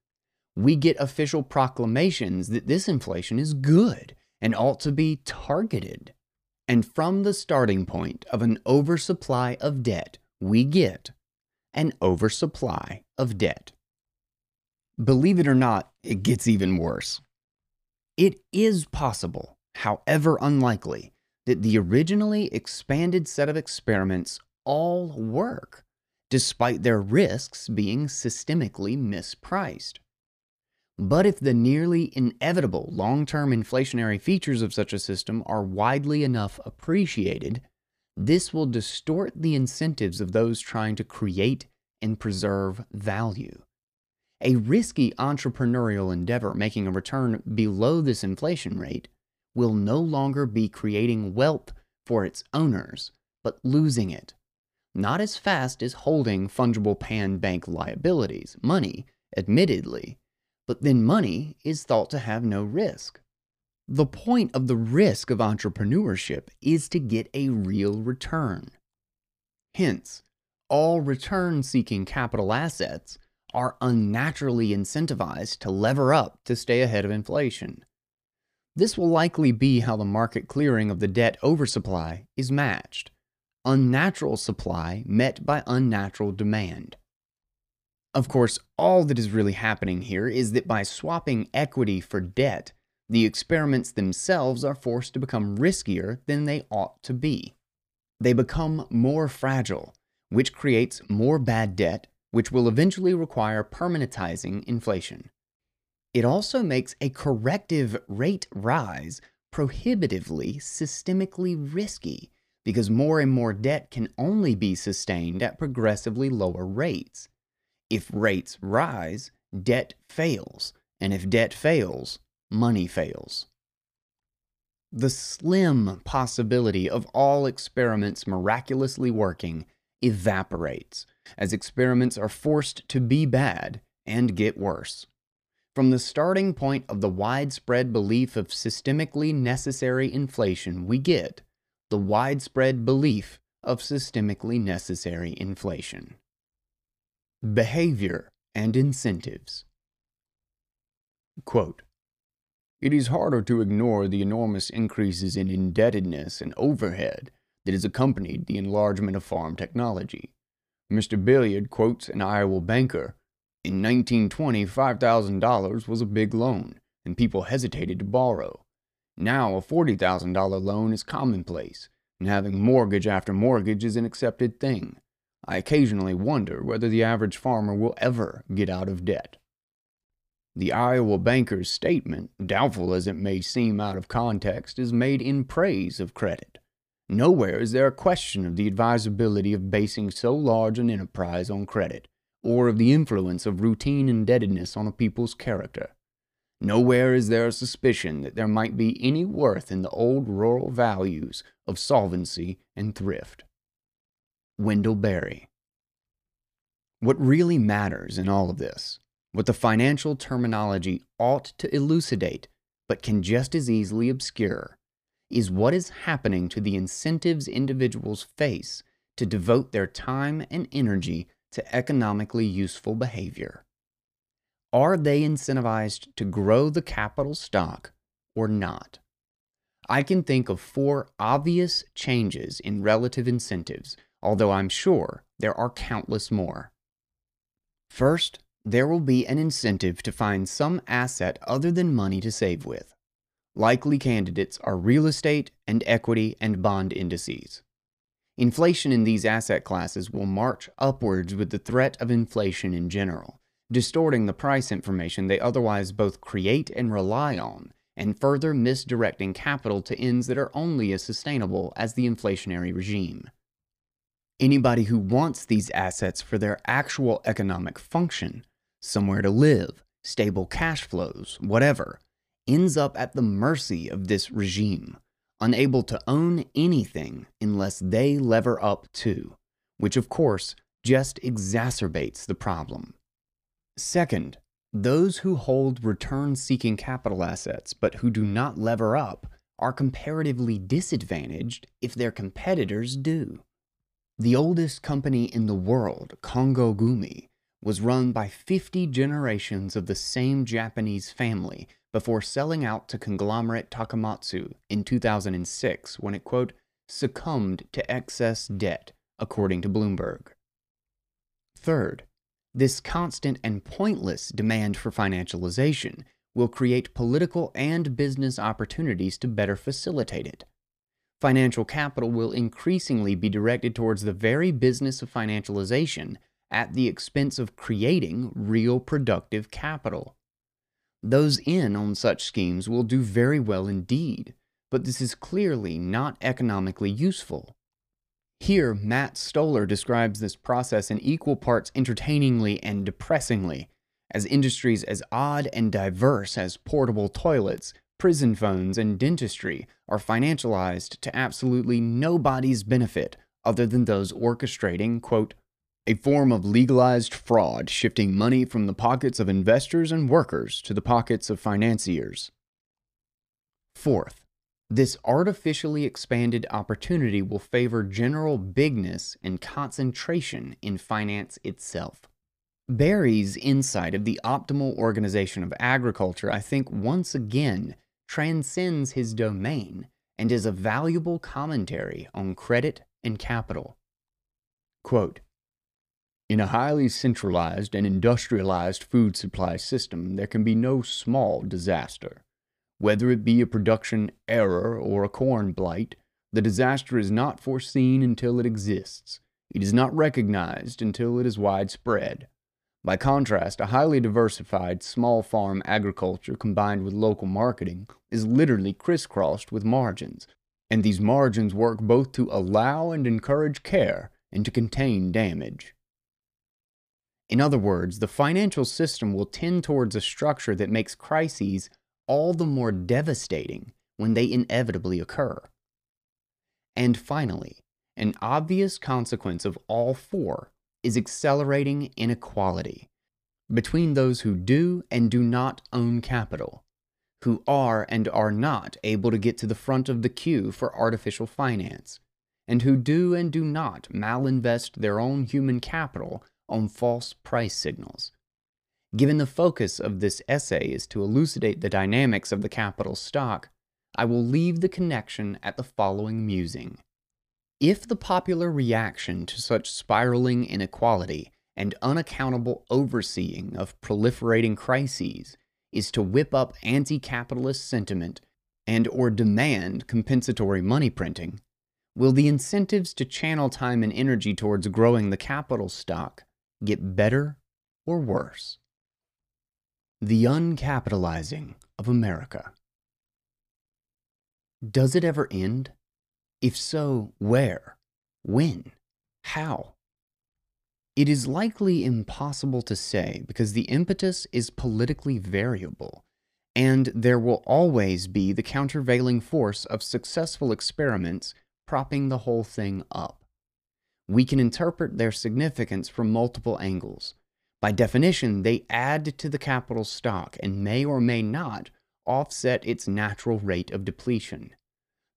We get official proclamations that this inflation is good and ought to be targeted. And from the starting point of an oversupply of debt, we get an oversupply of debt. Believe it or not, it gets even worse. It is possible, however unlikely, that the originally expanded set of experiments all work, despite their risks being systemically mispriced. But if the nearly inevitable long-term inflationary features of such a system are widely enough appreciated, this will distort the incentives of those trying to create and preserve value. A risky entrepreneurial endeavor making a return below this inflation rate will no longer be creating wealth for its owners, but losing it. Not as fast as holding fungible pan-bank liabilities, money, admittedly, but then money is thought to have no risk. The point of the risk of entrepreneurship is to get a real return. Hence, all return-seeking capital assets are unnaturally incentivized to lever up to stay ahead of inflation. This will likely be how the market clearing of the debt oversupply is matched. Unnatural supply met by unnatural demand. Of course, all that is really happening here is that by swapping equity for debt, the experiments themselves are forced to become riskier than they ought to be. They become more fragile, which creates more bad debt, which will eventually require permanentizing inflation. It also makes a corrective rate rise prohibitively systemically risky, because more and more debt can only be sustained at progressively lower rates. If rates rise, debt fails, and if debt fails, money fails. The slim possibility of all experiments miraculously working evaporates, as experiments are forced to be bad and get worse. From the starting point of the widespread belief of systemically necessary inflation, we get the widespread belief of systemically necessary inflation. Behavior and incentives. Quote, "It is harder to ignore the enormous increases in indebtedness and overhead that has accompanied the enlargement of farm technology. Mr. Billiard quotes an Iowa banker, in 1920, $5,000 was a big loan, and people hesitated to borrow. Now a $40,000 loan is commonplace, and having mortgage after mortgage is an accepted thing. I occasionally wonder whether the average farmer will ever get out of debt." The Iowa banker's statement, doubtful as it may seem out of context, is made in praise of credit. Nowhere is there a question of the advisability of basing so large an enterprise on credit, or of the influence of routine indebtedness on a people's character. Nowhere is there a suspicion that there might be any worth in the old rural values of solvency and thrift. Wendell Berry. What really matters in all of this, what the financial terminology ought to elucidate, but can just as easily obscure, is what is happening to the incentives individuals face to devote their time and energy to economically useful behavior. Are they incentivized to grow the capital stock or not? I can think of four obvious changes in relative incentives, although I'm sure there are countless more. First, there will be an incentive to find some asset other than money to save with. Likely candidates are real estate and equity and bond indices. Inflation in these asset classes will march upwards with the threat of inflation in general, distorting the price information they otherwise both create and rely on, and further misdirecting capital to ends that are only as sustainable as the inflationary regime. Anybody who wants these assets for their actual economic function, somewhere to live, stable cash flows, whatever, ends up at the mercy of this regime, unable to own anything unless they lever up too, which of course just exacerbates the problem. Second, those who hold return-seeking capital assets but who do not lever up are comparatively disadvantaged if their competitors do. The oldest company in the world, Kongo Gumi, was run by 50 generations of the same Japanese family before selling out to conglomerate Takamatsu in 2006 when it, quote, succumbed to excess debt, according to Bloomberg. Third, this constant and pointless demand for financialization will create political and business opportunities to better facilitate it. Financial capital will increasingly be directed towards the very business of financialization at the expense of creating real productive capital. Those in on such schemes will do very well indeed, but this is clearly not economically useful. Here, Matt Stoller describes this process in equal parts entertainingly and depressingly, as industries as odd and diverse as portable toilets, prison phones, and dentistry are financialized to absolutely nobody's benefit other than those orchestrating, quote, a form of legalized fraud shifting money from the pockets of investors and workers to the pockets of financiers. Fourth, this artificially expanded opportunity will favor general bigness and concentration in finance itself. Berry's insight of the optimal organization of agriculture, I think, once again transcends his domain and is a valuable commentary on credit and capital. Quote, in a highly centralized and industrialized food supply system, there can be no small disaster. Whether it be a production error or a corn blight, the disaster is not foreseen until it exists. It is not recognized until it is widespread. By contrast, a highly diversified small farm agriculture combined with local marketing is literally crisscrossed with margins, and these margins work both to allow and encourage care and to contain damage. In other words, the financial system will tend towards a structure that makes crises all the more devastating when they inevitably occur. And finally, an obvious consequence of all four is accelerating inequality between those who do and do not own capital, who are and are not able to get to the front of the queue for artificial finance, and who do and do not malinvest their own human capital on false price signals. Given the focus of this essay is to elucidate the dynamics of the capital stock, I will leave the connection at the following musing. If the popular reaction to such spiraling inequality and unaccountable overseeing of proliferating crises is to whip up anti-capitalist sentiment and/or demand compensatory money printing, will the incentives to channel time and energy towards growing the capital stock get better or worse? The uncapitalizing of America. Does it ever end? If so, where? When? How? It is likely impossible to say because the impetus is politically variable, and there will always be the countervailing force of successful experiments propping the whole thing up. We can interpret their significance from multiple angles. By definition, they add to the capital stock and may or may not offset its natural rate of depletion.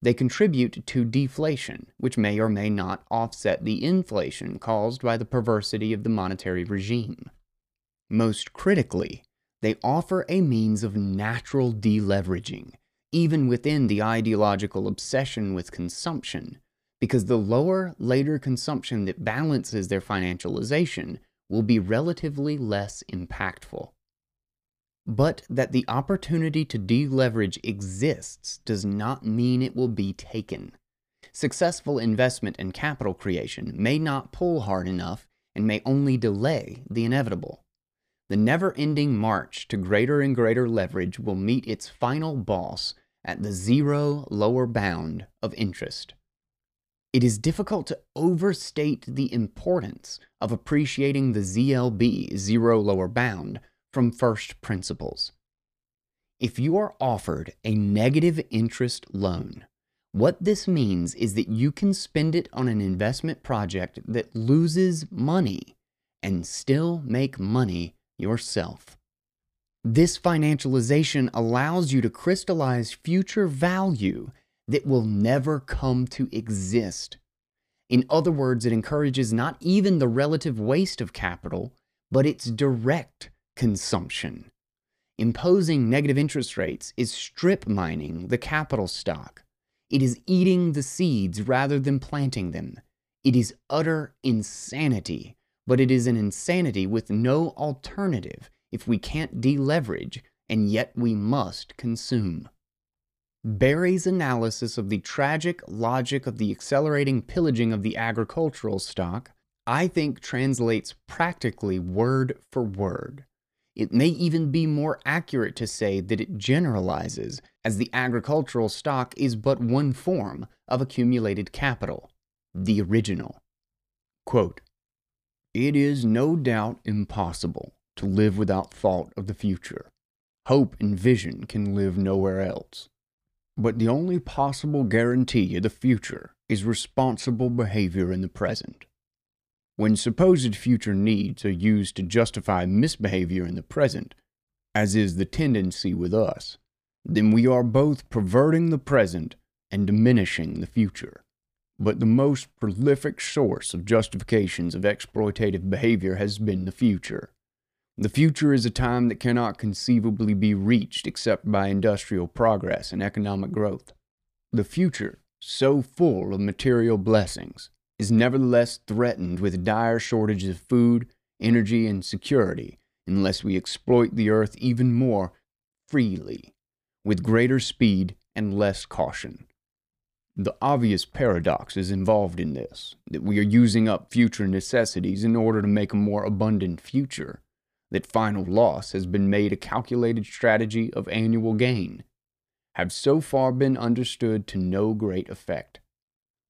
They contribute to deflation, which may or may not offset the inflation caused by the perversity of the monetary regime. Most critically, they offer a means of natural deleveraging, even within the ideological obsession with consumption, because the lower, later consumption that balances their financialization will be relatively less impactful. But that the opportunity to deleverage exists does not mean it will be taken. Successful investment and capital creation may not pull hard enough and may only delay the inevitable. The never-ending march to greater and greater leverage will meet its final boss at the zero lower bound of interest. It is difficult to overstate the importance of appreciating the ZLB, zero lower bound, from first principles. If you are offered a negative interest loan, what this means is that you can spend it on an investment project that loses money and still make money yourself. This financialization allows you to crystallize future value that will never come to exist. In other words, it encourages not even the relative waste of capital, but its direct consumption. Imposing negative interest rates is strip mining the capital stock. It is eating the seeds rather than planting them. It is utter insanity, but it is an insanity with no alternative if we can't deleverage and yet we must consume. Berry's analysis of the tragic logic of the accelerating pillaging of the agricultural stock, I think, translates practically word for word. It may even be more accurate to say that it generalizes, as the agricultural stock is but one form of accumulated capital, the original. Quote, "It is no doubt impossible to live without thought of the future. Hope and vision can live nowhere else. But the only possible guarantee of the future is responsible behavior in the present. When supposed future needs are used to justify misbehavior in the present, as is the tendency with us, then we are both perverting the present and diminishing the future. But the most prolific source of justifications of exploitative behavior has been the future. The future is a time that cannot conceivably be reached except by industrial progress and economic growth. The future, so full of material blessings, is nevertheless threatened with dire shortages of food, energy, and security unless we exploit the earth even more freely, with greater speed and less caution. The obvious paradox is involved in this, that we are using up future necessities in order to make a more abundant future, that final loss has been made a calculated strategy of annual gain, have so far been understood to no great effect.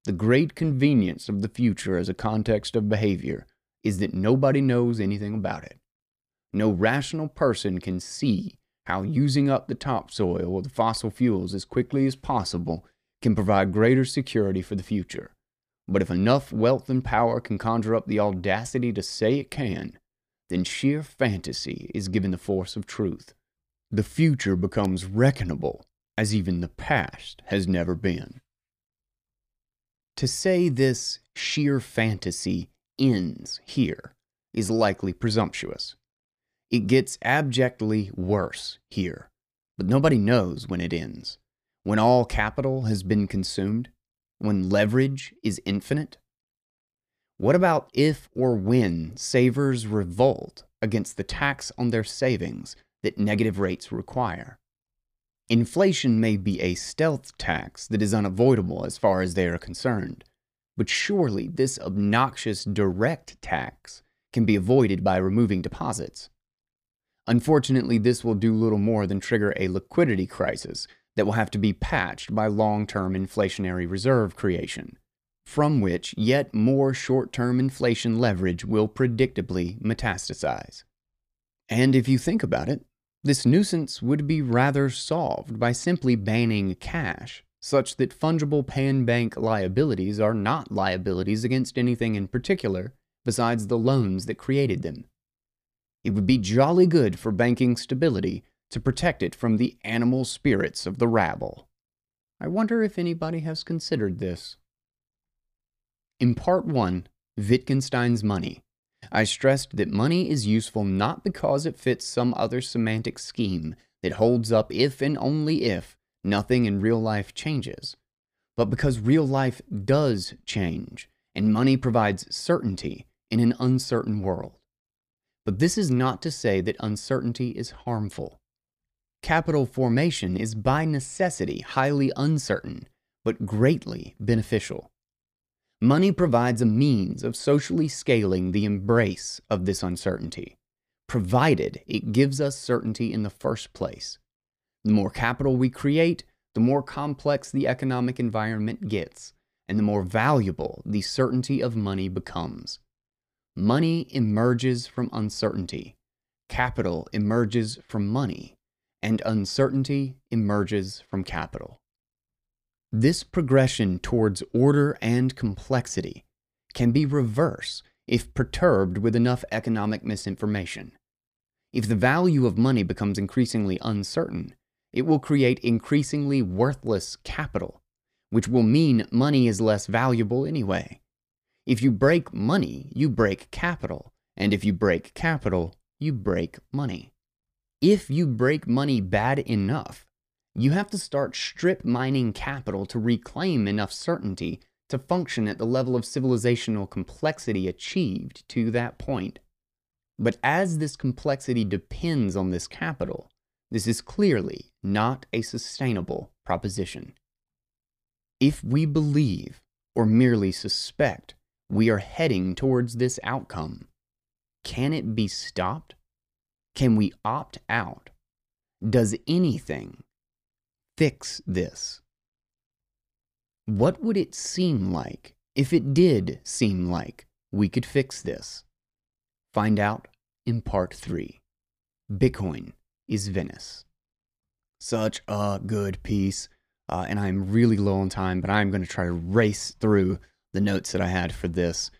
The great convenience of the future as a context of behavior is that nobody knows anything about it. No rational person can see how using up the topsoil or the fossil fuels as quickly as possible can provide greater security for the future. But if enough wealth and power can conjure up the audacity to say it can, then sheer fantasy is given the force of truth. The future becomes reckonable, as even the past has never been." To say this sheer fantasy ends here is likely presumptuous. It gets abjectly worse here, but nobody knows when it ends. When all capital has been consumed? When leverage is infinite? What about if or when savers revolt against the tax on their savings that negative rates require? Inflation may be a stealth tax that is unavoidable as far as they are concerned, but surely this obnoxious direct tax can be avoided by removing deposits. Unfortunately, this will do little more than trigger a liquidity crisis that will have to be patched by long-term inflationary reserve creation, from which yet more short-term inflation leverage will predictably metastasize. And if you think about it, this nuisance would be rather solved by simply banning cash, such that fungible pan-bank liabilities are not liabilities against anything in particular besides the loans that created them. It would be jolly good for banking stability to protect it from the animal spirits of the rabble. I wonder if anybody has considered this. In Part 1, Wittgenstein's Money, I stressed that money is useful not because it fits some other semantic scheme that holds up if and only if nothing in real life changes, but because real life does change, and money provides certainty in an uncertain world. But this is not to say that uncertainty is harmful. Capital formation is by necessity highly uncertain, but greatly beneficial. Money provides a means of socially scaling the embrace of this uncertainty, provided it gives us certainty in the first place. The more capital we create, the more complex the economic environment gets, and the more valuable the certainty of money becomes. Money emerges from uncertainty, capital emerges from money, and uncertainty emerges from capital. This progression towards order and complexity can be reversed if perturbed with enough economic misinformation. If the value of money becomes increasingly uncertain, it will create increasingly worthless capital, which will mean money is less valuable anyway. If you break money, you break capital, and if you break capital, you break money. If you break money bad enough, you have to start strip mining capital to reclaim enough certainty to function at the level of civilizational complexity achieved to that point. But as this complexity depends on this capital, this is clearly not a sustainable proposition. If we believe, or merely suspect, we are heading towards this outcome, can it be stopped? Can we opt out? Does anything fix this? What would it seem like if it did seem like we could fix this? Find out in Part 3. Bitcoin is Venice. Such a good piece, and I'm really low on time, but I'm going to try to race through the notes that I had for this.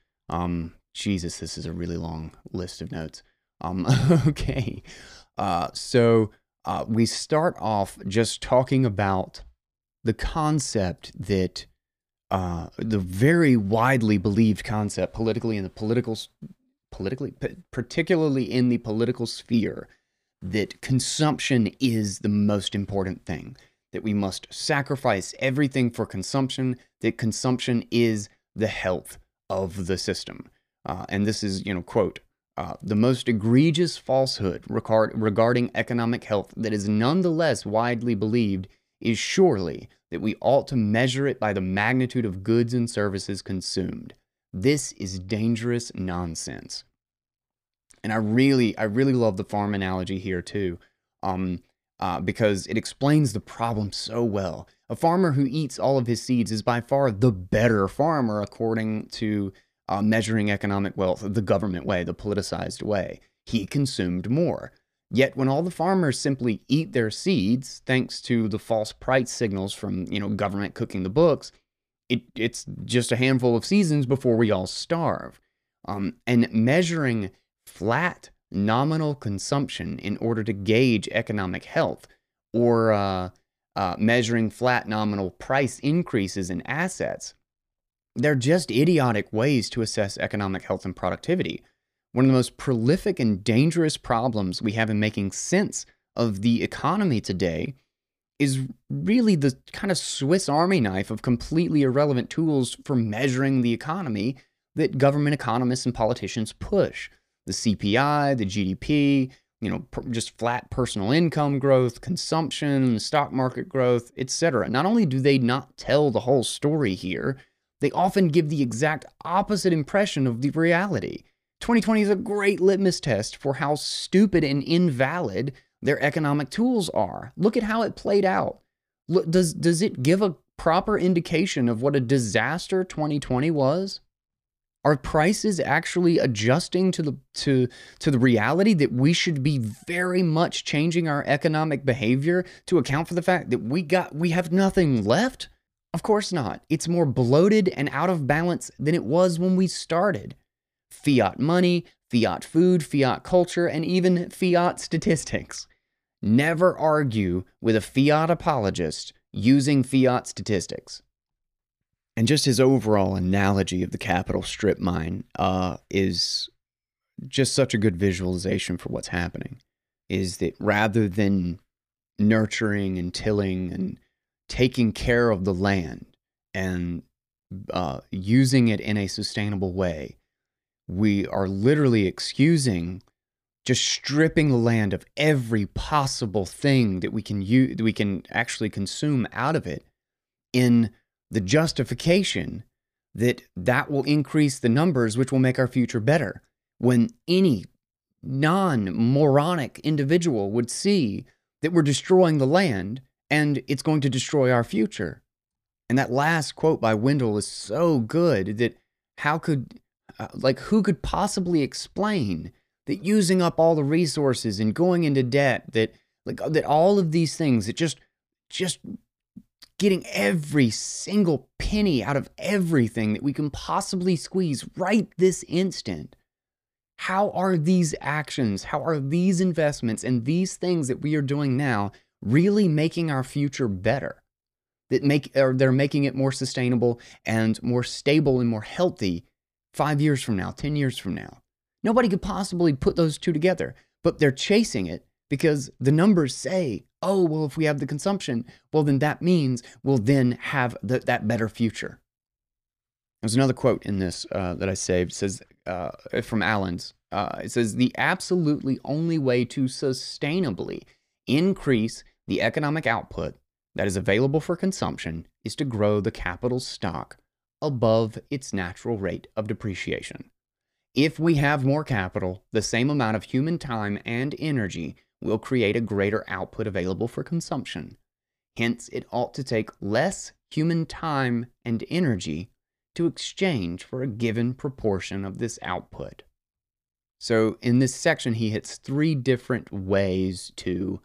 Jesus, this is a really long list of notes. Okay, so we start off just talking about the concept that, the very widely believed concept politically in the particularly in the political sphere, that consumption is the most important thing, that we must sacrifice everything for consumption, that consumption is the health of the system. And this is, quote, the most egregious falsehood regarding economic health that is nonetheless widely believed is surely that we ought to measure it by the magnitude of goods and services consumed. This is dangerous nonsense. And I really love the farm analogy here too, because it explains the problem so well. A farmer who eats all of his seeds is by far the better farmer according to measuring economic wealth the government way, the politicized way. He consumed more. Yet when all the farmers simply eat their seeds, thanks to the false price signals from government cooking the books, it's just a handful of seasons before we all starve. And measuring flat nominal consumption in order to gauge economic health, or measuring flat nominal price increases in assets, they're just idiotic ways to assess economic health and productivity. One of the most prolific and dangerous problems we have in making sense of the economy today is really the kind of Swiss Army knife of completely irrelevant tools for measuring the economy that government economists and politicians push. The CPI, the GDP, just flat personal income growth, consumption, stock market growth, etc. Not only do they not tell the whole story here, they often give the exact opposite impression of the reality. 2020 is a great litmus test for how stupid and invalid their economic tools are. Look at how it played out. Does it give a proper indication of what a disaster 2020 was? Are prices actually adjusting to the reality that we should be very much changing our economic behavior to account for the fact that we have nothing left? Of course not. It's more bloated and out of balance than it was when we started. Fiat money, fiat food, fiat culture, and even fiat statistics. Never argue with a fiat apologist using fiat statistics. And just his overall analogy of the Capital Strip Mine is just such a good visualization for what's happening, is that rather than nurturing and tilling and taking care of the land and using it in a sustainable way, we are literally excusing, just stripping the land of every possible thing that we can use, that we can actually consume out of it, in the justification that that will increase the numbers, which will make our future better. When any non-moronic individual would see that we're destroying the land and it's going to destroy our future. And that last quote by Wendell is so good that how could, who could possibly explain that using up all the resources and going into debt, that all of these things, that just getting every single penny out of everything that we can possibly squeeze right this instant. How are these actions, how are these investments and these things that we are doing now really making our future better? They're making it more sustainable and more stable and more healthy 5 years from now, 10 years from now. Nobody could possibly put those two together, but they're chasing it because the numbers say, oh, well, if we have the consumption, well, then that means we'll then have that better future. There's another quote in this that I saved. It says, from Allen's, it says, the absolutely only way to sustainably increase the economic output that is available for consumption is to grow the capital stock above its natural rate of depreciation. If we have more capital, the same amount of human time and energy will create a greater output available for consumption. Hence, it ought to take less human time and energy to exchange for a given proportion of this output. So in this section, he hits three different ways to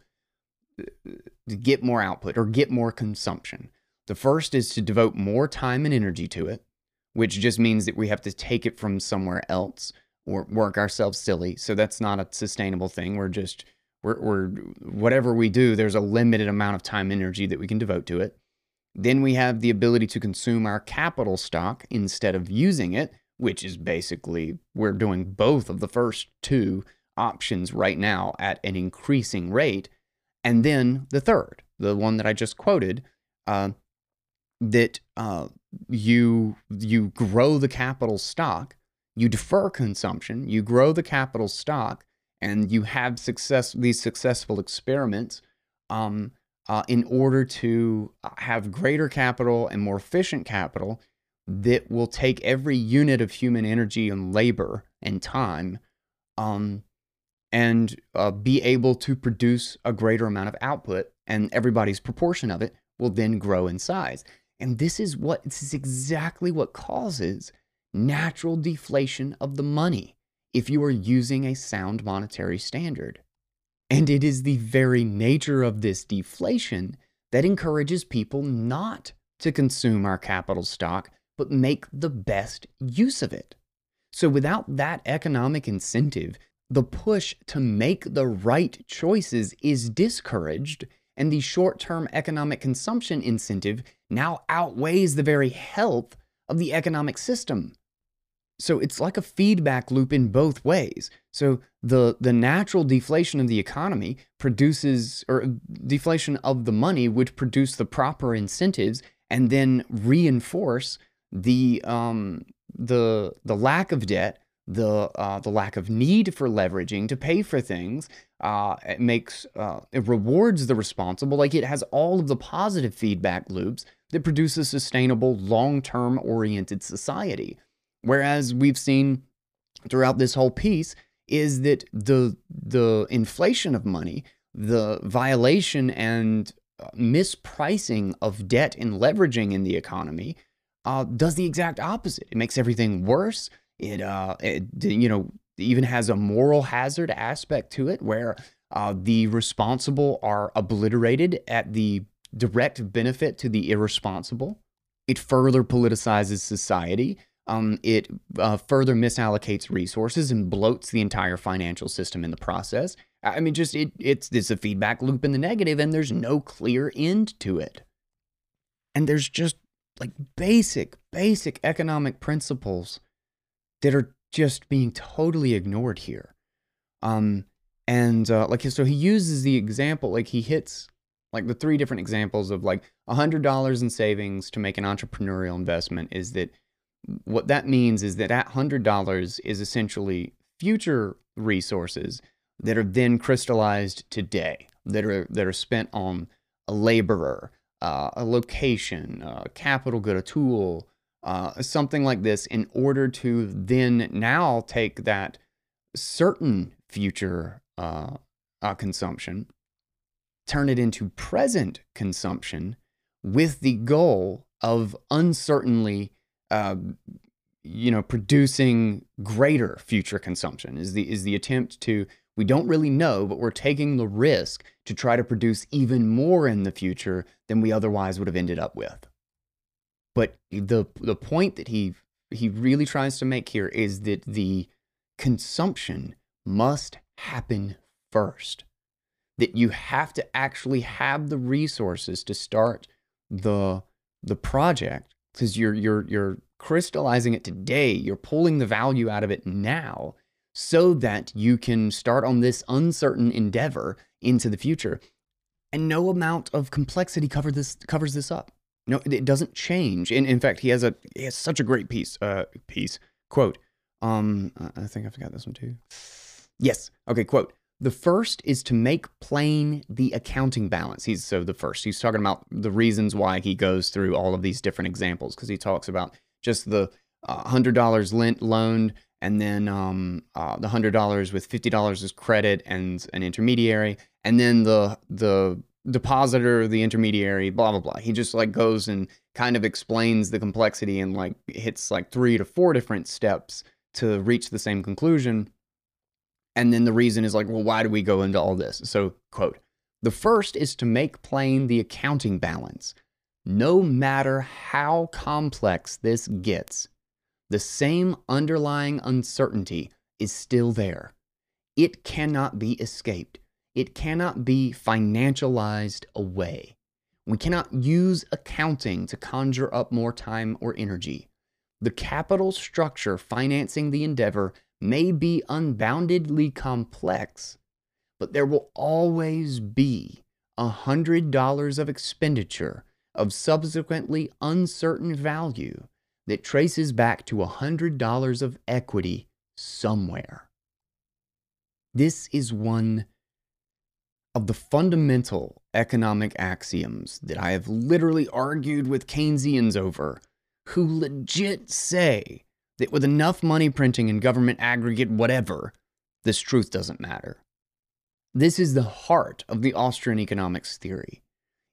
get more output or get more consumption. The first is to devote more time and energy to it, which just means that we have to take it from somewhere else or work ourselves silly. So that's not a sustainable thing. Whatever we do, there's a limited amount of time and energy that we can devote to it. Then we have the ability to consume our capital stock instead of using it, which is basically we're doing both of the first two options right now at an increasing rate. And then the third, the one that I just quoted, you grow the capital stock, you defer consumption, you grow the capital stock, and you have these successful experiments in order to have greater capital and more efficient capital that will take every unit of human energy and labor and time and be able to produce a greater amount of output, and everybody's proportion of it will then grow in size. And this is exactly what causes natural deflation of the money if you are using a sound monetary standard. And it is the very nature of this deflation that encourages people not to consume our capital stock, but make the best use of it. So without that economic incentive, the push to make the right choices is discouraged, and the short-term economic consumption incentive now outweighs the very health of the economic system. So it's like a feedback loop in both ways. So the natural deflation of the economy produces, or deflation of the money would produce the proper incentives and then reinforce the lack of debt, the lack of need for leveraging to pay for things. It rewards the responsible. Like, it has all of the positive feedback loops that produce a sustainable, long-term oriented society. Whereas we've seen throughout this whole piece is that the inflation of money, the violation and mispricing of debt and leveraging in the economy does the exact opposite. It makes everything worse. It you know, even has a moral hazard aspect to it, where the responsible are obliterated at the direct benefit to the irresponsible. It further politicizes society. It further misallocates resources and bloats the entire financial system in the process. I mean, just it's a feedback loop in the negative, and there's no clear end to it. And there's just like basic economic principles that are just being totally ignored here. Like, so he uses the example, like he hits like the three different examples of like $100 in savings to make an entrepreneurial investment. Is that what that means is that at $100 is essentially future resources that are then crystallized today, that are spent on a laborer, a location, a capital good, a tool, something like this, in order to then now take that certain future consumption, turn it into present consumption with the goal of uncertainly, you know, producing greater future consumption. Is the attempt to, we don't really know, but we're taking the risk to try to produce even more in the future than we otherwise would have ended up with. But the point that he really tries to make here is that the consumption must happen first. That you have to actually have the resources to start the project, because you're crystallizing it today. You're pulling the value out of it now, so that you can start on this uncertain endeavor into the future. And no amount of complexity covers this up. No, it doesn't change. And in fact, he has such a great piece, quote. I think I forgot this one too. Yes. Okay. Quote, "The first is to make plain the accounting balance." He's talking about the reasons why he goes through all of these different examples. 'Cause he talks about just the $100 loaned, and then the $100 with $50 as credit and an intermediary, and then the depositor, the intermediary, blah, blah, blah. He just like goes and kind of explains the complexity and like hits like 3 to 4 different steps to reach the same conclusion. And then the reason is like, well, why do we go into all this? So, quote, "The first is to make plain the accounting balance. No matter how complex this gets, the same underlying uncertainty is still there. It cannot be escaped. It cannot be financialized away. We cannot use accounting to conjure up more time or energy. The capital structure financing the endeavor may be unboundedly complex, but there will always be $100 of expenditure of subsequently uncertain value that traces back to $100 of equity somewhere." This is one of the fundamental economic axioms that I have literally argued with Keynesians over, who legit say that with enough money printing and government aggregate whatever, this truth doesn't matter. This is the heart of the Austrian economics theory,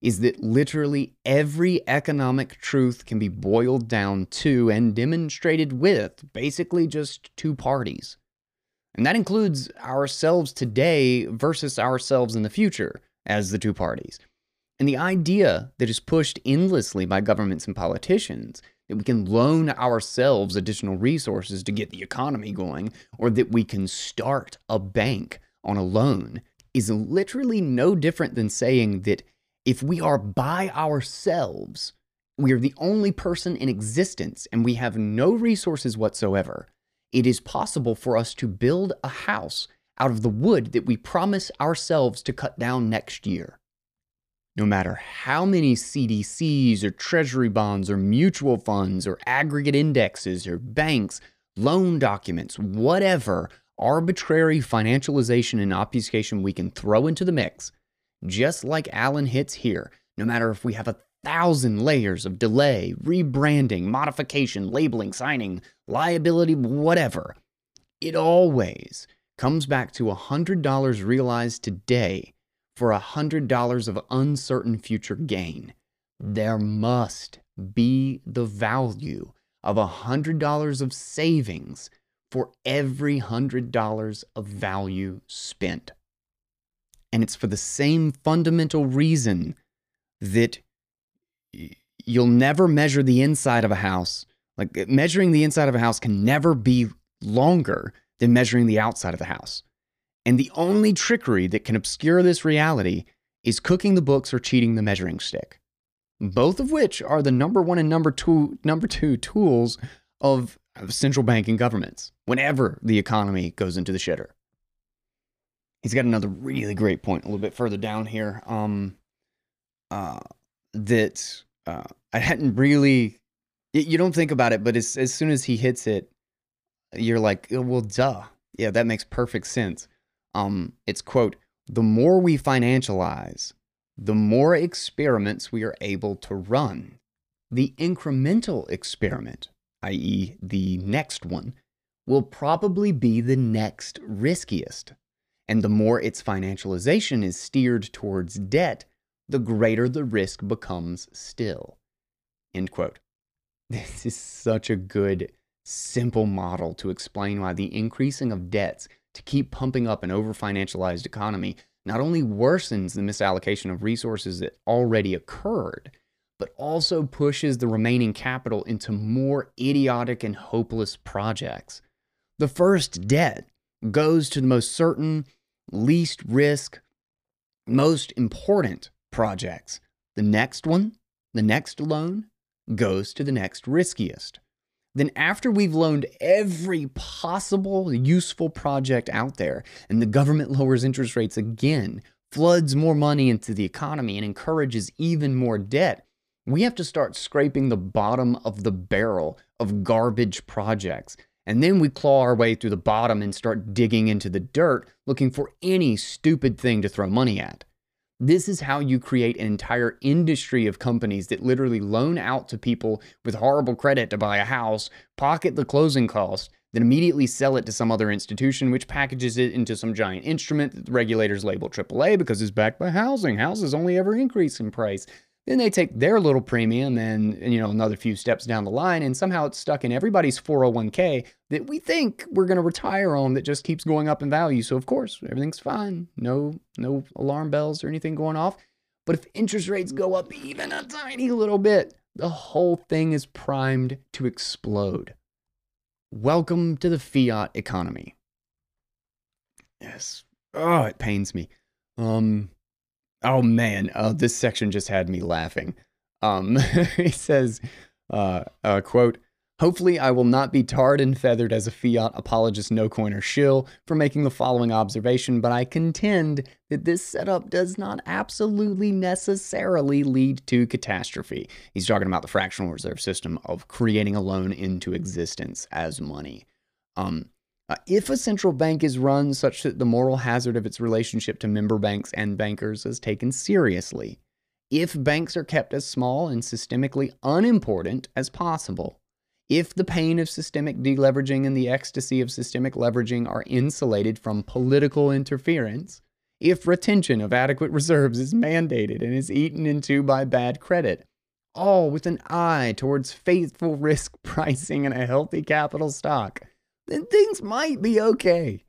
is that literally every economic truth can be boiled down to and demonstrated with basically just two parties. And that includes ourselves today versus ourselves in the future as the two parties. And the idea that is pushed endlessly by governments and politicians, that we can loan ourselves additional resources to get the economy going, or that we can start a bank on a loan, is literally no different than saying that if we are by ourselves, we are the only person in existence and we have no resources whatsoever, it is possible for us to build a house out of the wood that we promise ourselves to cut down next year. No matter how many CDCs or treasury bonds or mutual funds or aggregate indexes or banks, loan documents, whatever arbitrary financialization and obfuscation we can throw into the mix, just like Allen hits here, no matter if we have 1,000 layers of delay, rebranding, modification, labeling, signing, liability, whatever, it always comes back to $100 realized today for $100 of uncertain future gain. There must be the value of $100 of savings for every $100 of value spent. And it's for the same fundamental reason that you'll never measure the inside of a house. Like, measuring the inside of a house can never be longer than measuring the outside of the house. And the only trickery that can obscure this reality is cooking the books or cheating the measuring stick, both of which are the #1 and number two tools of central banking governments whenever the economy goes into the shitter. He's got another really great point a little bit further down here that I hadn't really... You don't think about it, but as soon as he hits it, you're like, oh, well, duh. Yeah, that makes perfect sense. It's, quote, the more we financialize, the more experiments we are able to run. The incremental experiment, i.e. the next one, will probably be the next riskiest. And the more its financialization is steered towards debt, the greater the risk becomes still. End quote. This is such a good, simple model to explain why the increasing of debts to keep pumping up an over-financialized economy not only worsens the misallocation of resources that already occurred, but also pushes the remaining capital into more idiotic and hopeless projects. The first debt goes to the most certain, least risk, most important projects. The next one, the next loan, goes to the next riskiest. Then after we've loaned every possible useful project out there and the government lowers interest rates again, floods more money into the economy and encourages even more debt, we have to start scraping the bottom of the barrel of garbage projects. And then we claw our way through the bottom and start digging into the dirt, looking for any stupid thing to throw money at. This is how you create an entire industry of companies that literally loan out to people with horrible credit to buy a house, pocket the closing cost, then immediately sell it to some other institution, which packages it into some giant instrument that the regulators label AAA because it's backed by housing. Houses only ever increase in price. Then they take their little premium and, you know, another few steps down the line, and somehow it's stuck in everybody's 401k that we think we're going to retire on that just keeps going up in value. So, of course, everything's fine. No alarm bells or anything going off. But if interest rates go up even a tiny little bit, the whole thing is primed to explode. Welcome to the fiat economy. Yes. Oh, it pains me. Oh man, this section just had me laughing. He says, quote, hopefully I will not be tarred and feathered as a fiat apologist, no coin or shill for making the following observation, but I contend that this setup does not absolutely necessarily lead to catastrophe. He's talking about the fractional reserve system of creating a loan into existence as money. If a central bank is run such that the moral hazard of its relationship to member banks and bankers is taken seriously, if banks are kept as small and systemically unimportant as possible, if the pain of systemic deleveraging and the ecstasy of systemic leveraging are insulated from political interference, if retention of adequate reserves is mandated and is eaten into by bad credit, all with an eye towards faithful risk pricing and a healthy capital stock, then things might be okay.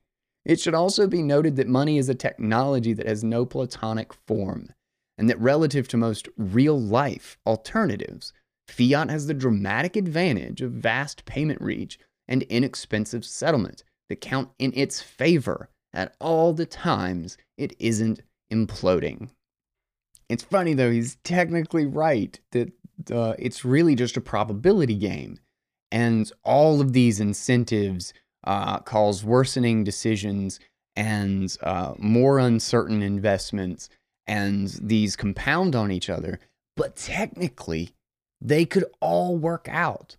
It should also be noted that money is a technology that has no platonic form, and that relative to most real-life alternatives, fiat has the dramatic advantage of vast payment reach and inexpensive settlement that count in its favor at all the times it isn't imploding. It's funny, though, he's technically right that it's really just a probability game. And all of these incentives cause worsening decisions and more uncertain investments, and these compound on each other. But technically, they could all work out.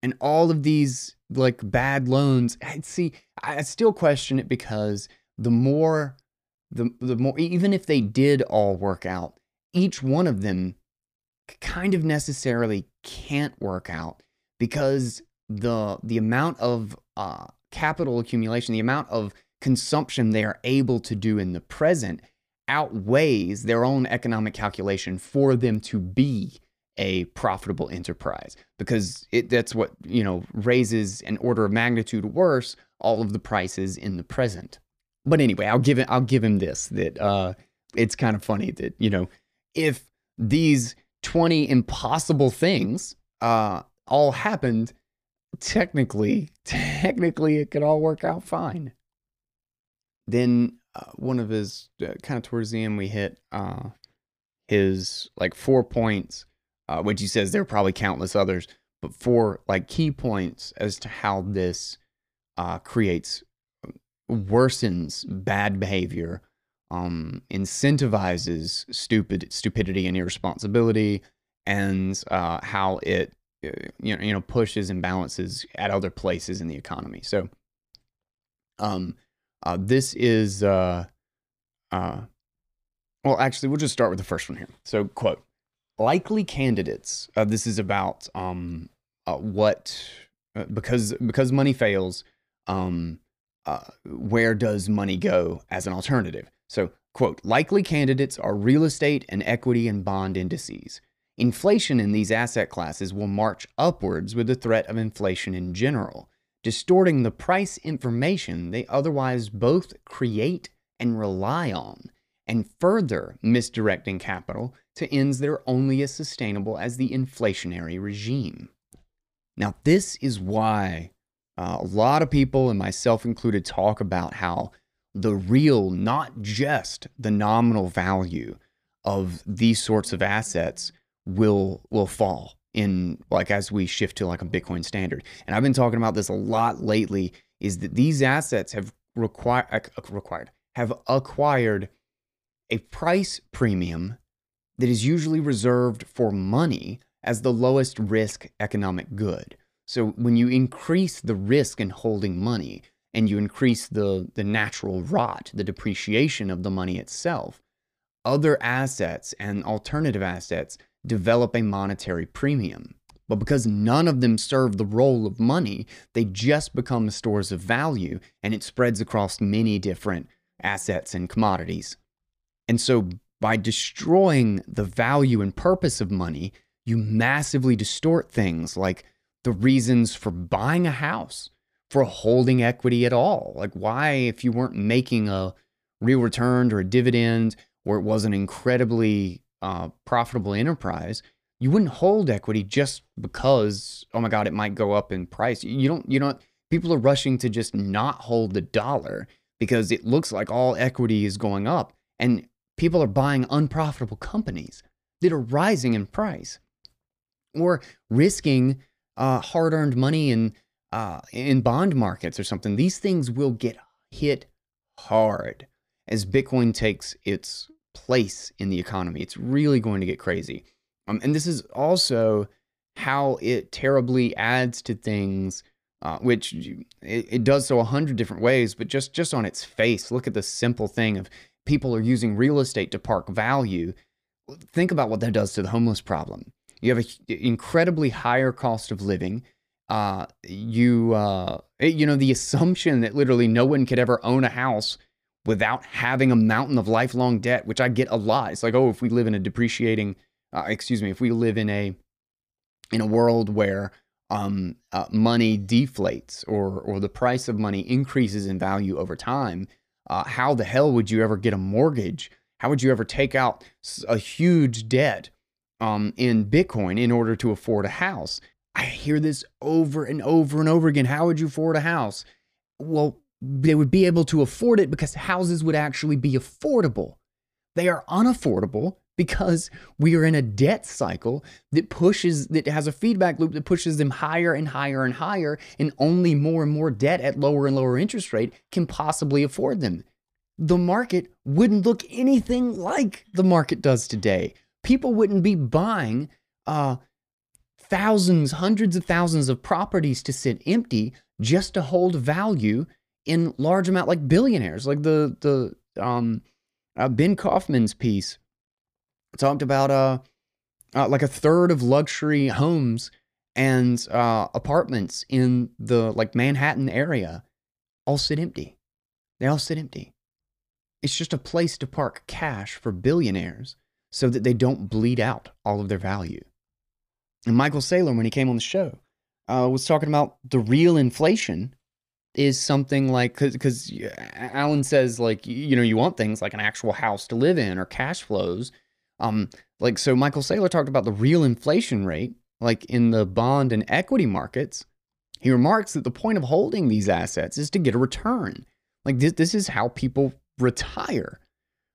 And all of these, like, bad loans, see, I still question it, because the more, even if they did all work out, each one of them kind of necessarily can't work out. Because the amount of capital accumulation, the amount of consumption they are able to do in the present outweighs their own economic calculation for them to be a profitable enterprise, because that's what, you know, raises an order of magnitude worse all of the prices in the present. But anyway, I'll give him this, that it's kind of funny that, you know, if these 20 impossible things all happened, technically it could all work out fine. Then one of his kind of towards the end, we hit his like 4 points, which he says there are probably countless others, but 4 like key points as to how this worsens bad behavior, incentivizes stupidity and irresponsibility, and how it pushes imbalances at other places in the economy. So this is, well, actually, we'll just start with the first one here. So, quote, likely candidates. This is about because money fails, where does money go as an alternative? So, quote, likely candidates are real estate and equity and bond indices. Inflation in these asset classes will march upwards with the threat of inflation in general, distorting the price information they otherwise both create and rely on, and further misdirecting capital to ends that are only as sustainable as the inflationary regime. Now, this is why a lot of people, and myself included, talk about how the real, not just the nominal value of these sorts of assets will fall in, like, as we shift to like a Bitcoin standard. And I've been talking about this a lot lately, is that these assets have acquired a price premium that is usually reserved for money as the lowest risk economic good. So when you increase the risk in holding money, and you increase the natural rot, the depreciation of the money itself, other assets and alternative assets develop a monetary premium. But because none of them serve the role of money, they just become stores of value, and it spreads across many different assets and commodities. And so by destroying the value and purpose of money, you massively distort things like the reasons for buying a house, for holding equity at all. Like, why, if you weren't making a real return or a dividend, or it was an incredibly profitable enterprise, you wouldn't hold equity just because, oh my God, it might go up in price. You don't, people are rushing to just not hold the dollar because it looks like all equity is going up, and people are buying unprofitable companies that are rising in price, or risking hard-earned money in bond markets or something. These things will get hit hard as Bitcoin takes its place in the economy. It's really going to get crazy. And this is also how it terribly adds to things, which it does so 100 different ways, but just on its face, look at the simple thing of people are using real estate to park value. Think about what that does to the homeless problem. You have an incredibly higher cost of living. The assumption that literally no one could ever own a house without having a mountain of lifelong debt, which I get a lot. It's like, oh, if we live in a depreciating, if we live in a world where money deflates or the price of money increases in value over time, how the hell would you ever get a mortgage? How would you ever take out a huge debt in Bitcoin in order to afford a house? I hear this over and over and over again. How would you afford a house? Well, they would be able to afford it because houses would actually be affordable. They are unaffordable because we are in a debt cycle that has a feedback loop that pushes them higher and higher and higher, and only more and more debt at lower and lower interest rate can possibly afford them. The market wouldn't look anything like the market does today. People wouldn't be buying thousands, hundreds of thousands of properties to sit empty just to hold value in large amount, like billionaires, like the Ben Kaufman's piece talked about like a third of luxury homes and apartments in the like Manhattan area all sit empty. They all sit empty. It's just a place to park cash for billionaires so that they don't bleed out all of their value. And Michael Saylor, when he came on the show, was talking about the real inflation is something like, because Alan says, like, you know, you want things like an actual house to live in or cash flows. Like, so Michael Saylor talked about the real inflation rate, like in the bond and equity markets. He remarks that the point of holding these assets is to get a return. Like this is how people retire.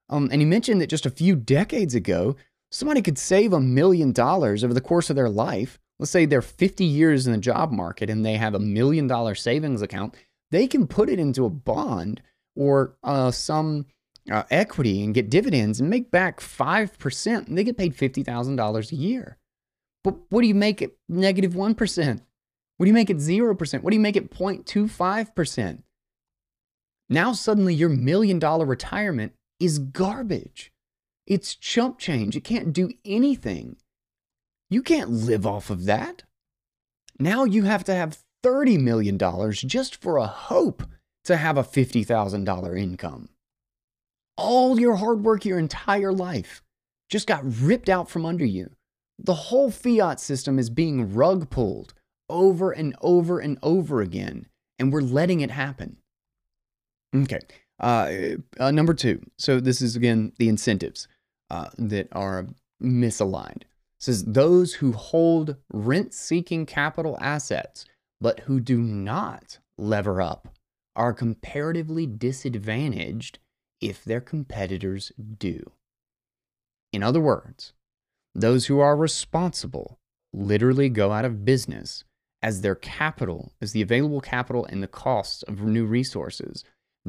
And he mentioned that just a few decades ago, somebody could save $1 million over the course of their life. Let's say they're 50 years in the job market and they have $1 million savings account. They can put it into a bond or some equity and get dividends and make back 5%, and they get paid $50,000 a year. But what do you make it negative 1%? What do you make it 0%? What do you make it 0.25%? Now suddenly your $1 million retirement is garbage. It's chump change. It can't do anything. You can't live off of that. Now you have to have $30 million just for a hope to have a $50,000 income. All your hard work your entire life just got ripped out from under you. The whole fiat system is being rug pulled over and over and over again, and we're letting it happen. Okay, number two. So this is, again, the incentives that are misaligned. It says those who hold rent-seeking capital assets but who do not lever up are comparatively disadvantaged if their competitors do. In other words, those who are responsible literally go out of business as their capital, as the available capital and the costs of new resources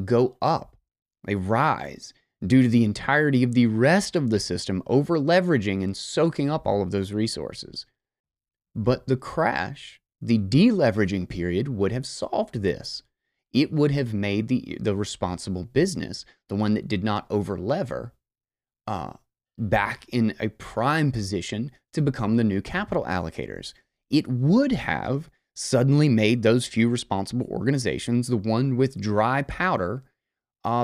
go up. They rise due to the entirety of the rest of the system over-leveraging and soaking up all of those resources. But the crash, the deleveraging period, would have solved this. It would have made the responsible business, the one that did not over-lever, back in a prime position to become the new capital allocators. It would have suddenly made those few responsible organizations the one with dry powder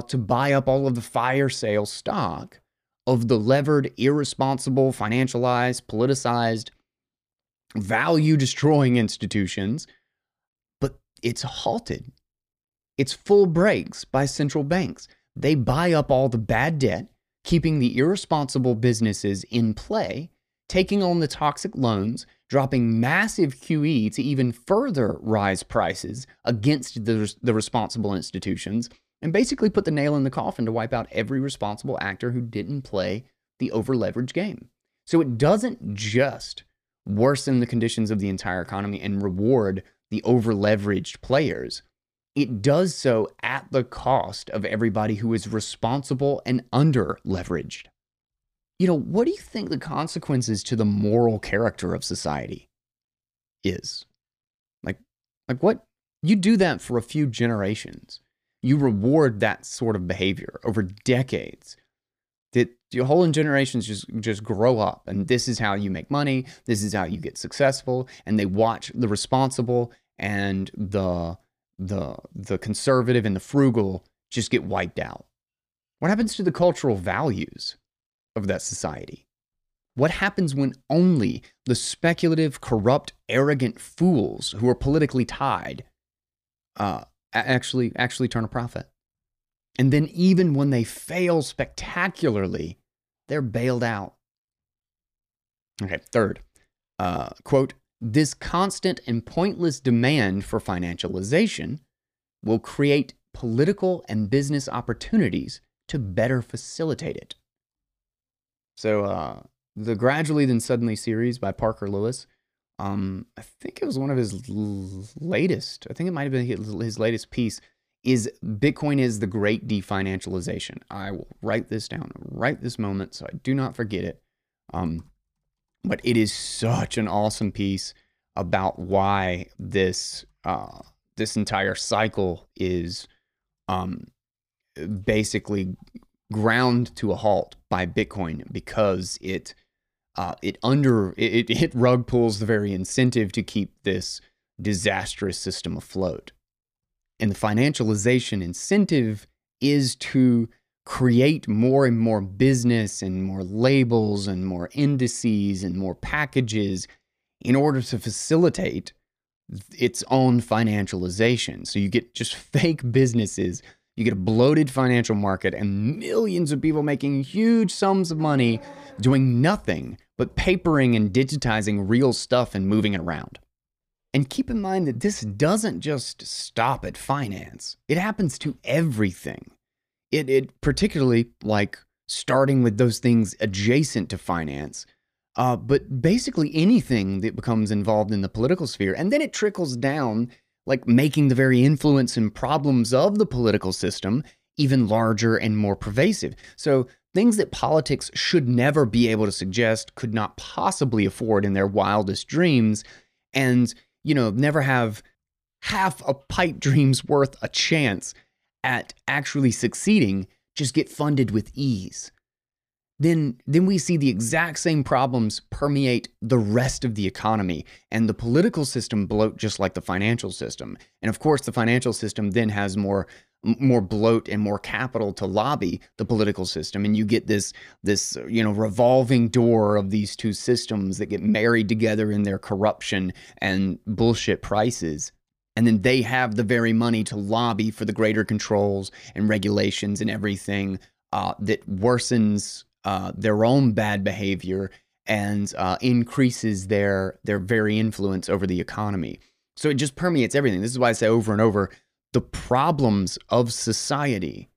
to buy up all of the fire sale stock of the levered, irresponsible, financialized, politicized, value-destroying institutions. But it's halted. It's full breaks by central banks. They buy up all the bad debt, keeping the irresponsible businesses in play, taking on the toxic loans, dropping massive QE to even further rise prices against the responsible institutions, and basically put the nail in the coffin to wipe out every responsible actor who didn't play the over-leveraged game. So it doesn't just worsen the conditions of the entire economy and reward the over-leveraged players. It does so at the cost of everybody who is responsible and under-leveraged. You know, what do you think the consequences to the moral character of society is? Like what? You do that for a few generations. You reward that sort of behavior over decades. That your whole generations just grow up, and this is how you make money, this is how you get successful, and they watch the responsible and the conservative and the frugal just get wiped out. What happens to the cultural values of that society? What happens when only the speculative, corrupt, arrogant fools who are politically tied actually turn a profit? And then even when they fail spectacularly, they're bailed out. Okay, third, quote, "This constant and pointless demand for financialization will create political and business opportunities to better facilitate it." So the Gradually Then Suddenly series by Parker Lewis, I think it was one of his latest, I think it might have been his latest piece, is Bitcoin is the Great Definancialization. I will write this down right this moment so I do not forget it. But it is such an awesome piece about why this this entire cycle is basically ground to a halt by Bitcoin, because it rug pulls the very incentive to keep this disastrous system afloat. And the financialization incentive is to create more and more business and more labels and more indices and more packages in order to facilitate its own financialization. So you get just fake businesses, you get a bloated financial market, and millions of people making huge sums of money doing nothing but papering and digitizing real stuff and moving it around. And keep in mind that this doesn't just stop at finance. It happens to everything. It particularly like starting with those things adjacent to finance, but basically anything that becomes involved in the political sphere. And then it trickles down, like making the very influence and problems of the political system even larger and more pervasive. So things that politics should never be able to suggest, could not possibly afford in their wildest dreams, and, you know, never have half a pipe dream's worth a chance at actually succeeding, just get funded with ease. Then we see the exact same problems permeate the rest of the economy, and the political system bloat just like the financial system. And of course, the financial system then has more bloat and more capital to lobby the political system, and you get this revolving door of these two systems that get married together in their corruption and bullshit prices. And then they have the very money to lobby for the greater controls and regulations and everything that worsens their own bad behavior and increases their very influence over the economy. So it just permeates everything. This is why I say over and over, the problems of society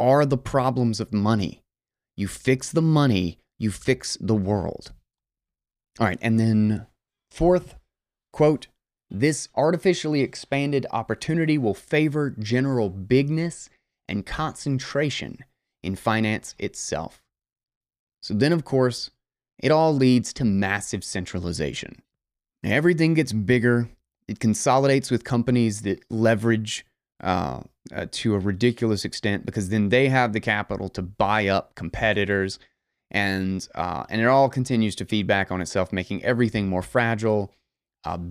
are the problems of money. You fix the money, you fix the world. All right, and then fourth, quote, "This artificially expanded opportunity will favor general bigness and concentration in finance itself." So then, of course, it all leads to massive centralization. Everything gets bigger. It consolidates with companies that leverage to a ridiculous extent, because then they have the capital to buy up competitors, and it all continues to feed back on itself, making everything more fragile.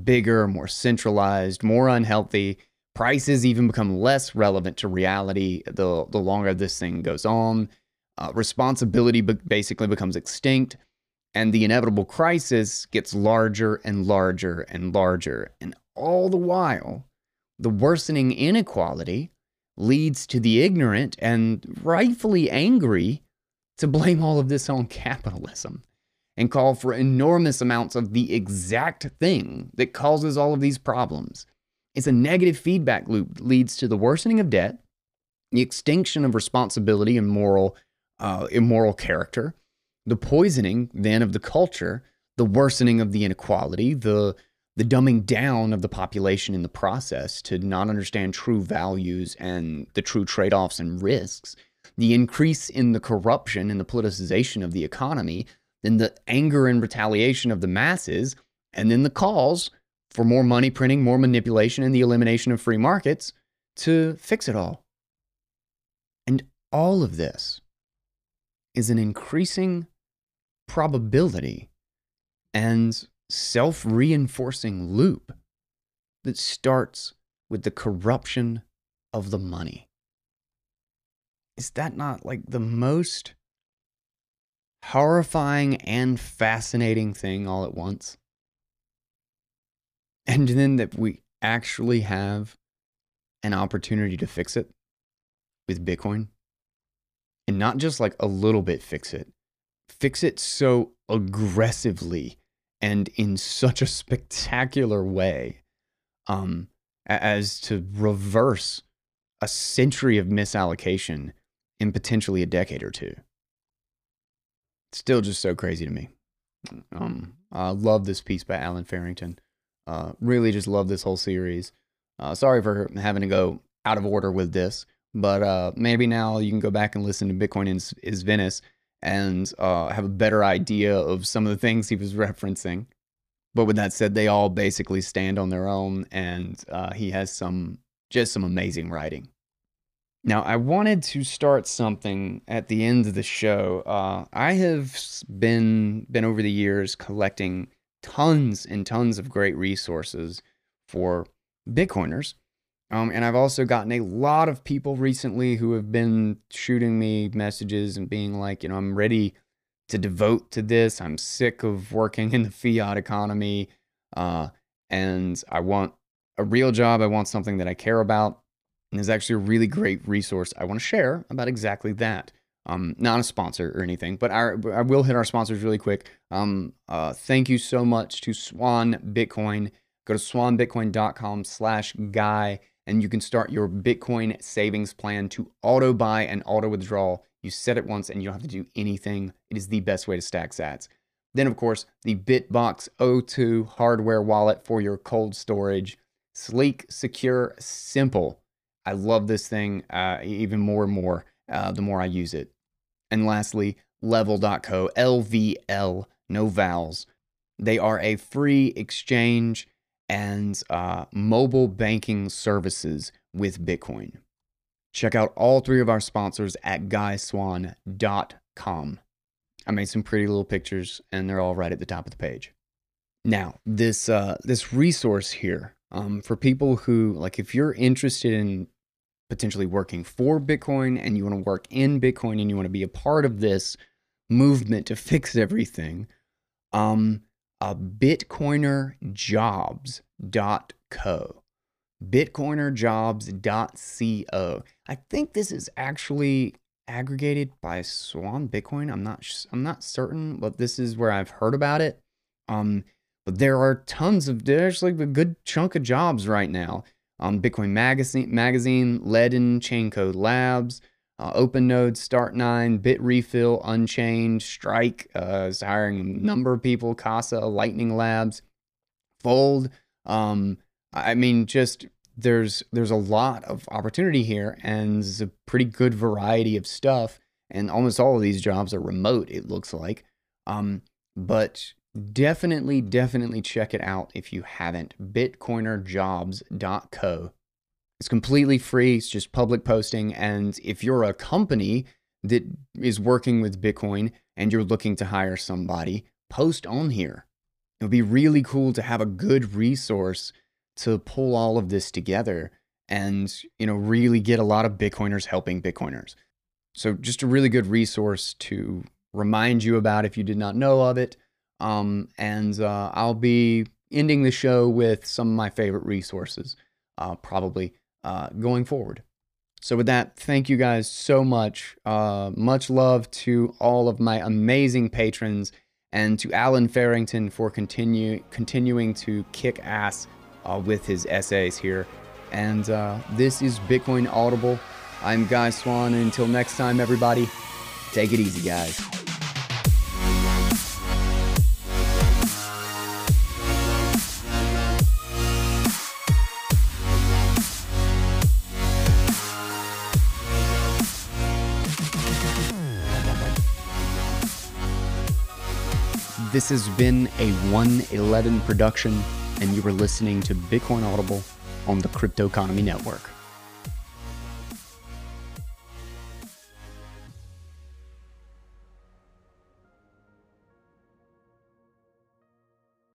Bigger, more centralized, more unhealthy. Prices even become less relevant to reality the longer this thing goes on. Responsibility basically becomes extinct, and the inevitable crisis gets larger and larger and larger. And all the while, the worsening inequality leads to the ignorant and rightfully angry to blame all of this on capitalism, and call for enormous amounts of the exact thing that causes all of these problems. It's a negative feedback loop that leads to the worsening of debt, the extinction of responsibility and immoral character, the poisoning, then, of the culture, the worsening of the inequality, the dumbing down of the population in the process to not understand true values and the true trade-offs and risks, the increase in the corruption and the politicization of the economy, then the anger and retaliation of the masses, and then the calls for more money printing, more manipulation, and the elimination of free markets to fix it all. And all of this is an increasing probability and self-reinforcing loop that starts with the corruption of the money. Is that not like the most horrifying and fascinating thing all at once? And then that we actually have an opportunity to fix it with Bitcoin. And not just like a little bit fix it. Fix it so aggressively and in such a spectacular way as to reverse a century of misallocation in potentially a decade or two. Still just so crazy to me. I love this piece by Allen Farrington. Really just love this whole series. Sorry for having to go out of order with this, but maybe now you can go back and listen to Bitcoin is Venice and have a better idea of some of the things he was referencing. But with that said, they all basically stand on their own, and he has just some amazing writing. Now, I wanted to start something at the end of the show. I have been over the years collecting tons and tons of great resources for Bitcoiners And I've also gotten a lot of people recently who have been shooting me messages and being like, you know, I'm ready to devote to this. I'm sick of working in the fiat economy. And I want a real job. I want something that I care about. And there's actually a really great resource I want to share about exactly that. Not a sponsor or anything, but I will hit our sponsors really quick. Thank you so much to Swan Bitcoin. Go to swanbitcoin.com/guy, and you can start your Bitcoin savings plan to auto buy and auto withdraw. You set it once and you don't have to do anything. It is the best way to stack sats. Then, of course, the BitBox O2 hardware wallet for your cold storage. Sleek, secure, simple. I love this thing even more and more the more I use it. And lastly, LVL.co, LVL, no vowels. They are a free exchange and mobile banking services with Bitcoin. Check out all three of our sponsors at guyswan.com. I made some pretty little pictures, and they're all right at the top of the page. Now, this resource here, for people who, like, if you're interested in potentially working for Bitcoin and you want to work in Bitcoin and you want to be a part of this movement to fix everything, BitcoinerJobs.co. BitcoinerJobs.co. I think this is actually aggregated by Swan Bitcoin. I'm not certain, but this is where I've heard about it. But there are tons of, there's like a good chunk of jobs right now. Bitcoin Magazine, Led in Chaincode Labs, Open Node, Start9, Bit Refill, Unchained, Strike is hiring a number of people, Casa, Lightning Labs, Fold. I mean, just there's a lot of opportunity here, and there's a pretty good variety of stuff. And almost all of these jobs are remote, it looks like. But definitely check it out if you haven't. BitcoinerJobs.co. It's completely free. It's just public posting. And if you're a company that is working with Bitcoin and you're looking to hire somebody, post on here. It would be really cool to have a good resource to pull all of this together and, you know, really get a lot of Bitcoiners helping Bitcoiners. So just a really good resource to remind you about if you did not know of it. I'll be ending the show with some of my favorite resources, probably. Going forward. So with that, thank you guys so much. Much love to all of my amazing patrons and to Allen Farrington for continuing to kick ass with his essays here. And this is Bitcoin Audible. I'm Guy Swan, and until next time, everybody, take it easy, guys. This has been a 111 production, and you were listening to Bitcoin Audible on the Crypto Economy Network.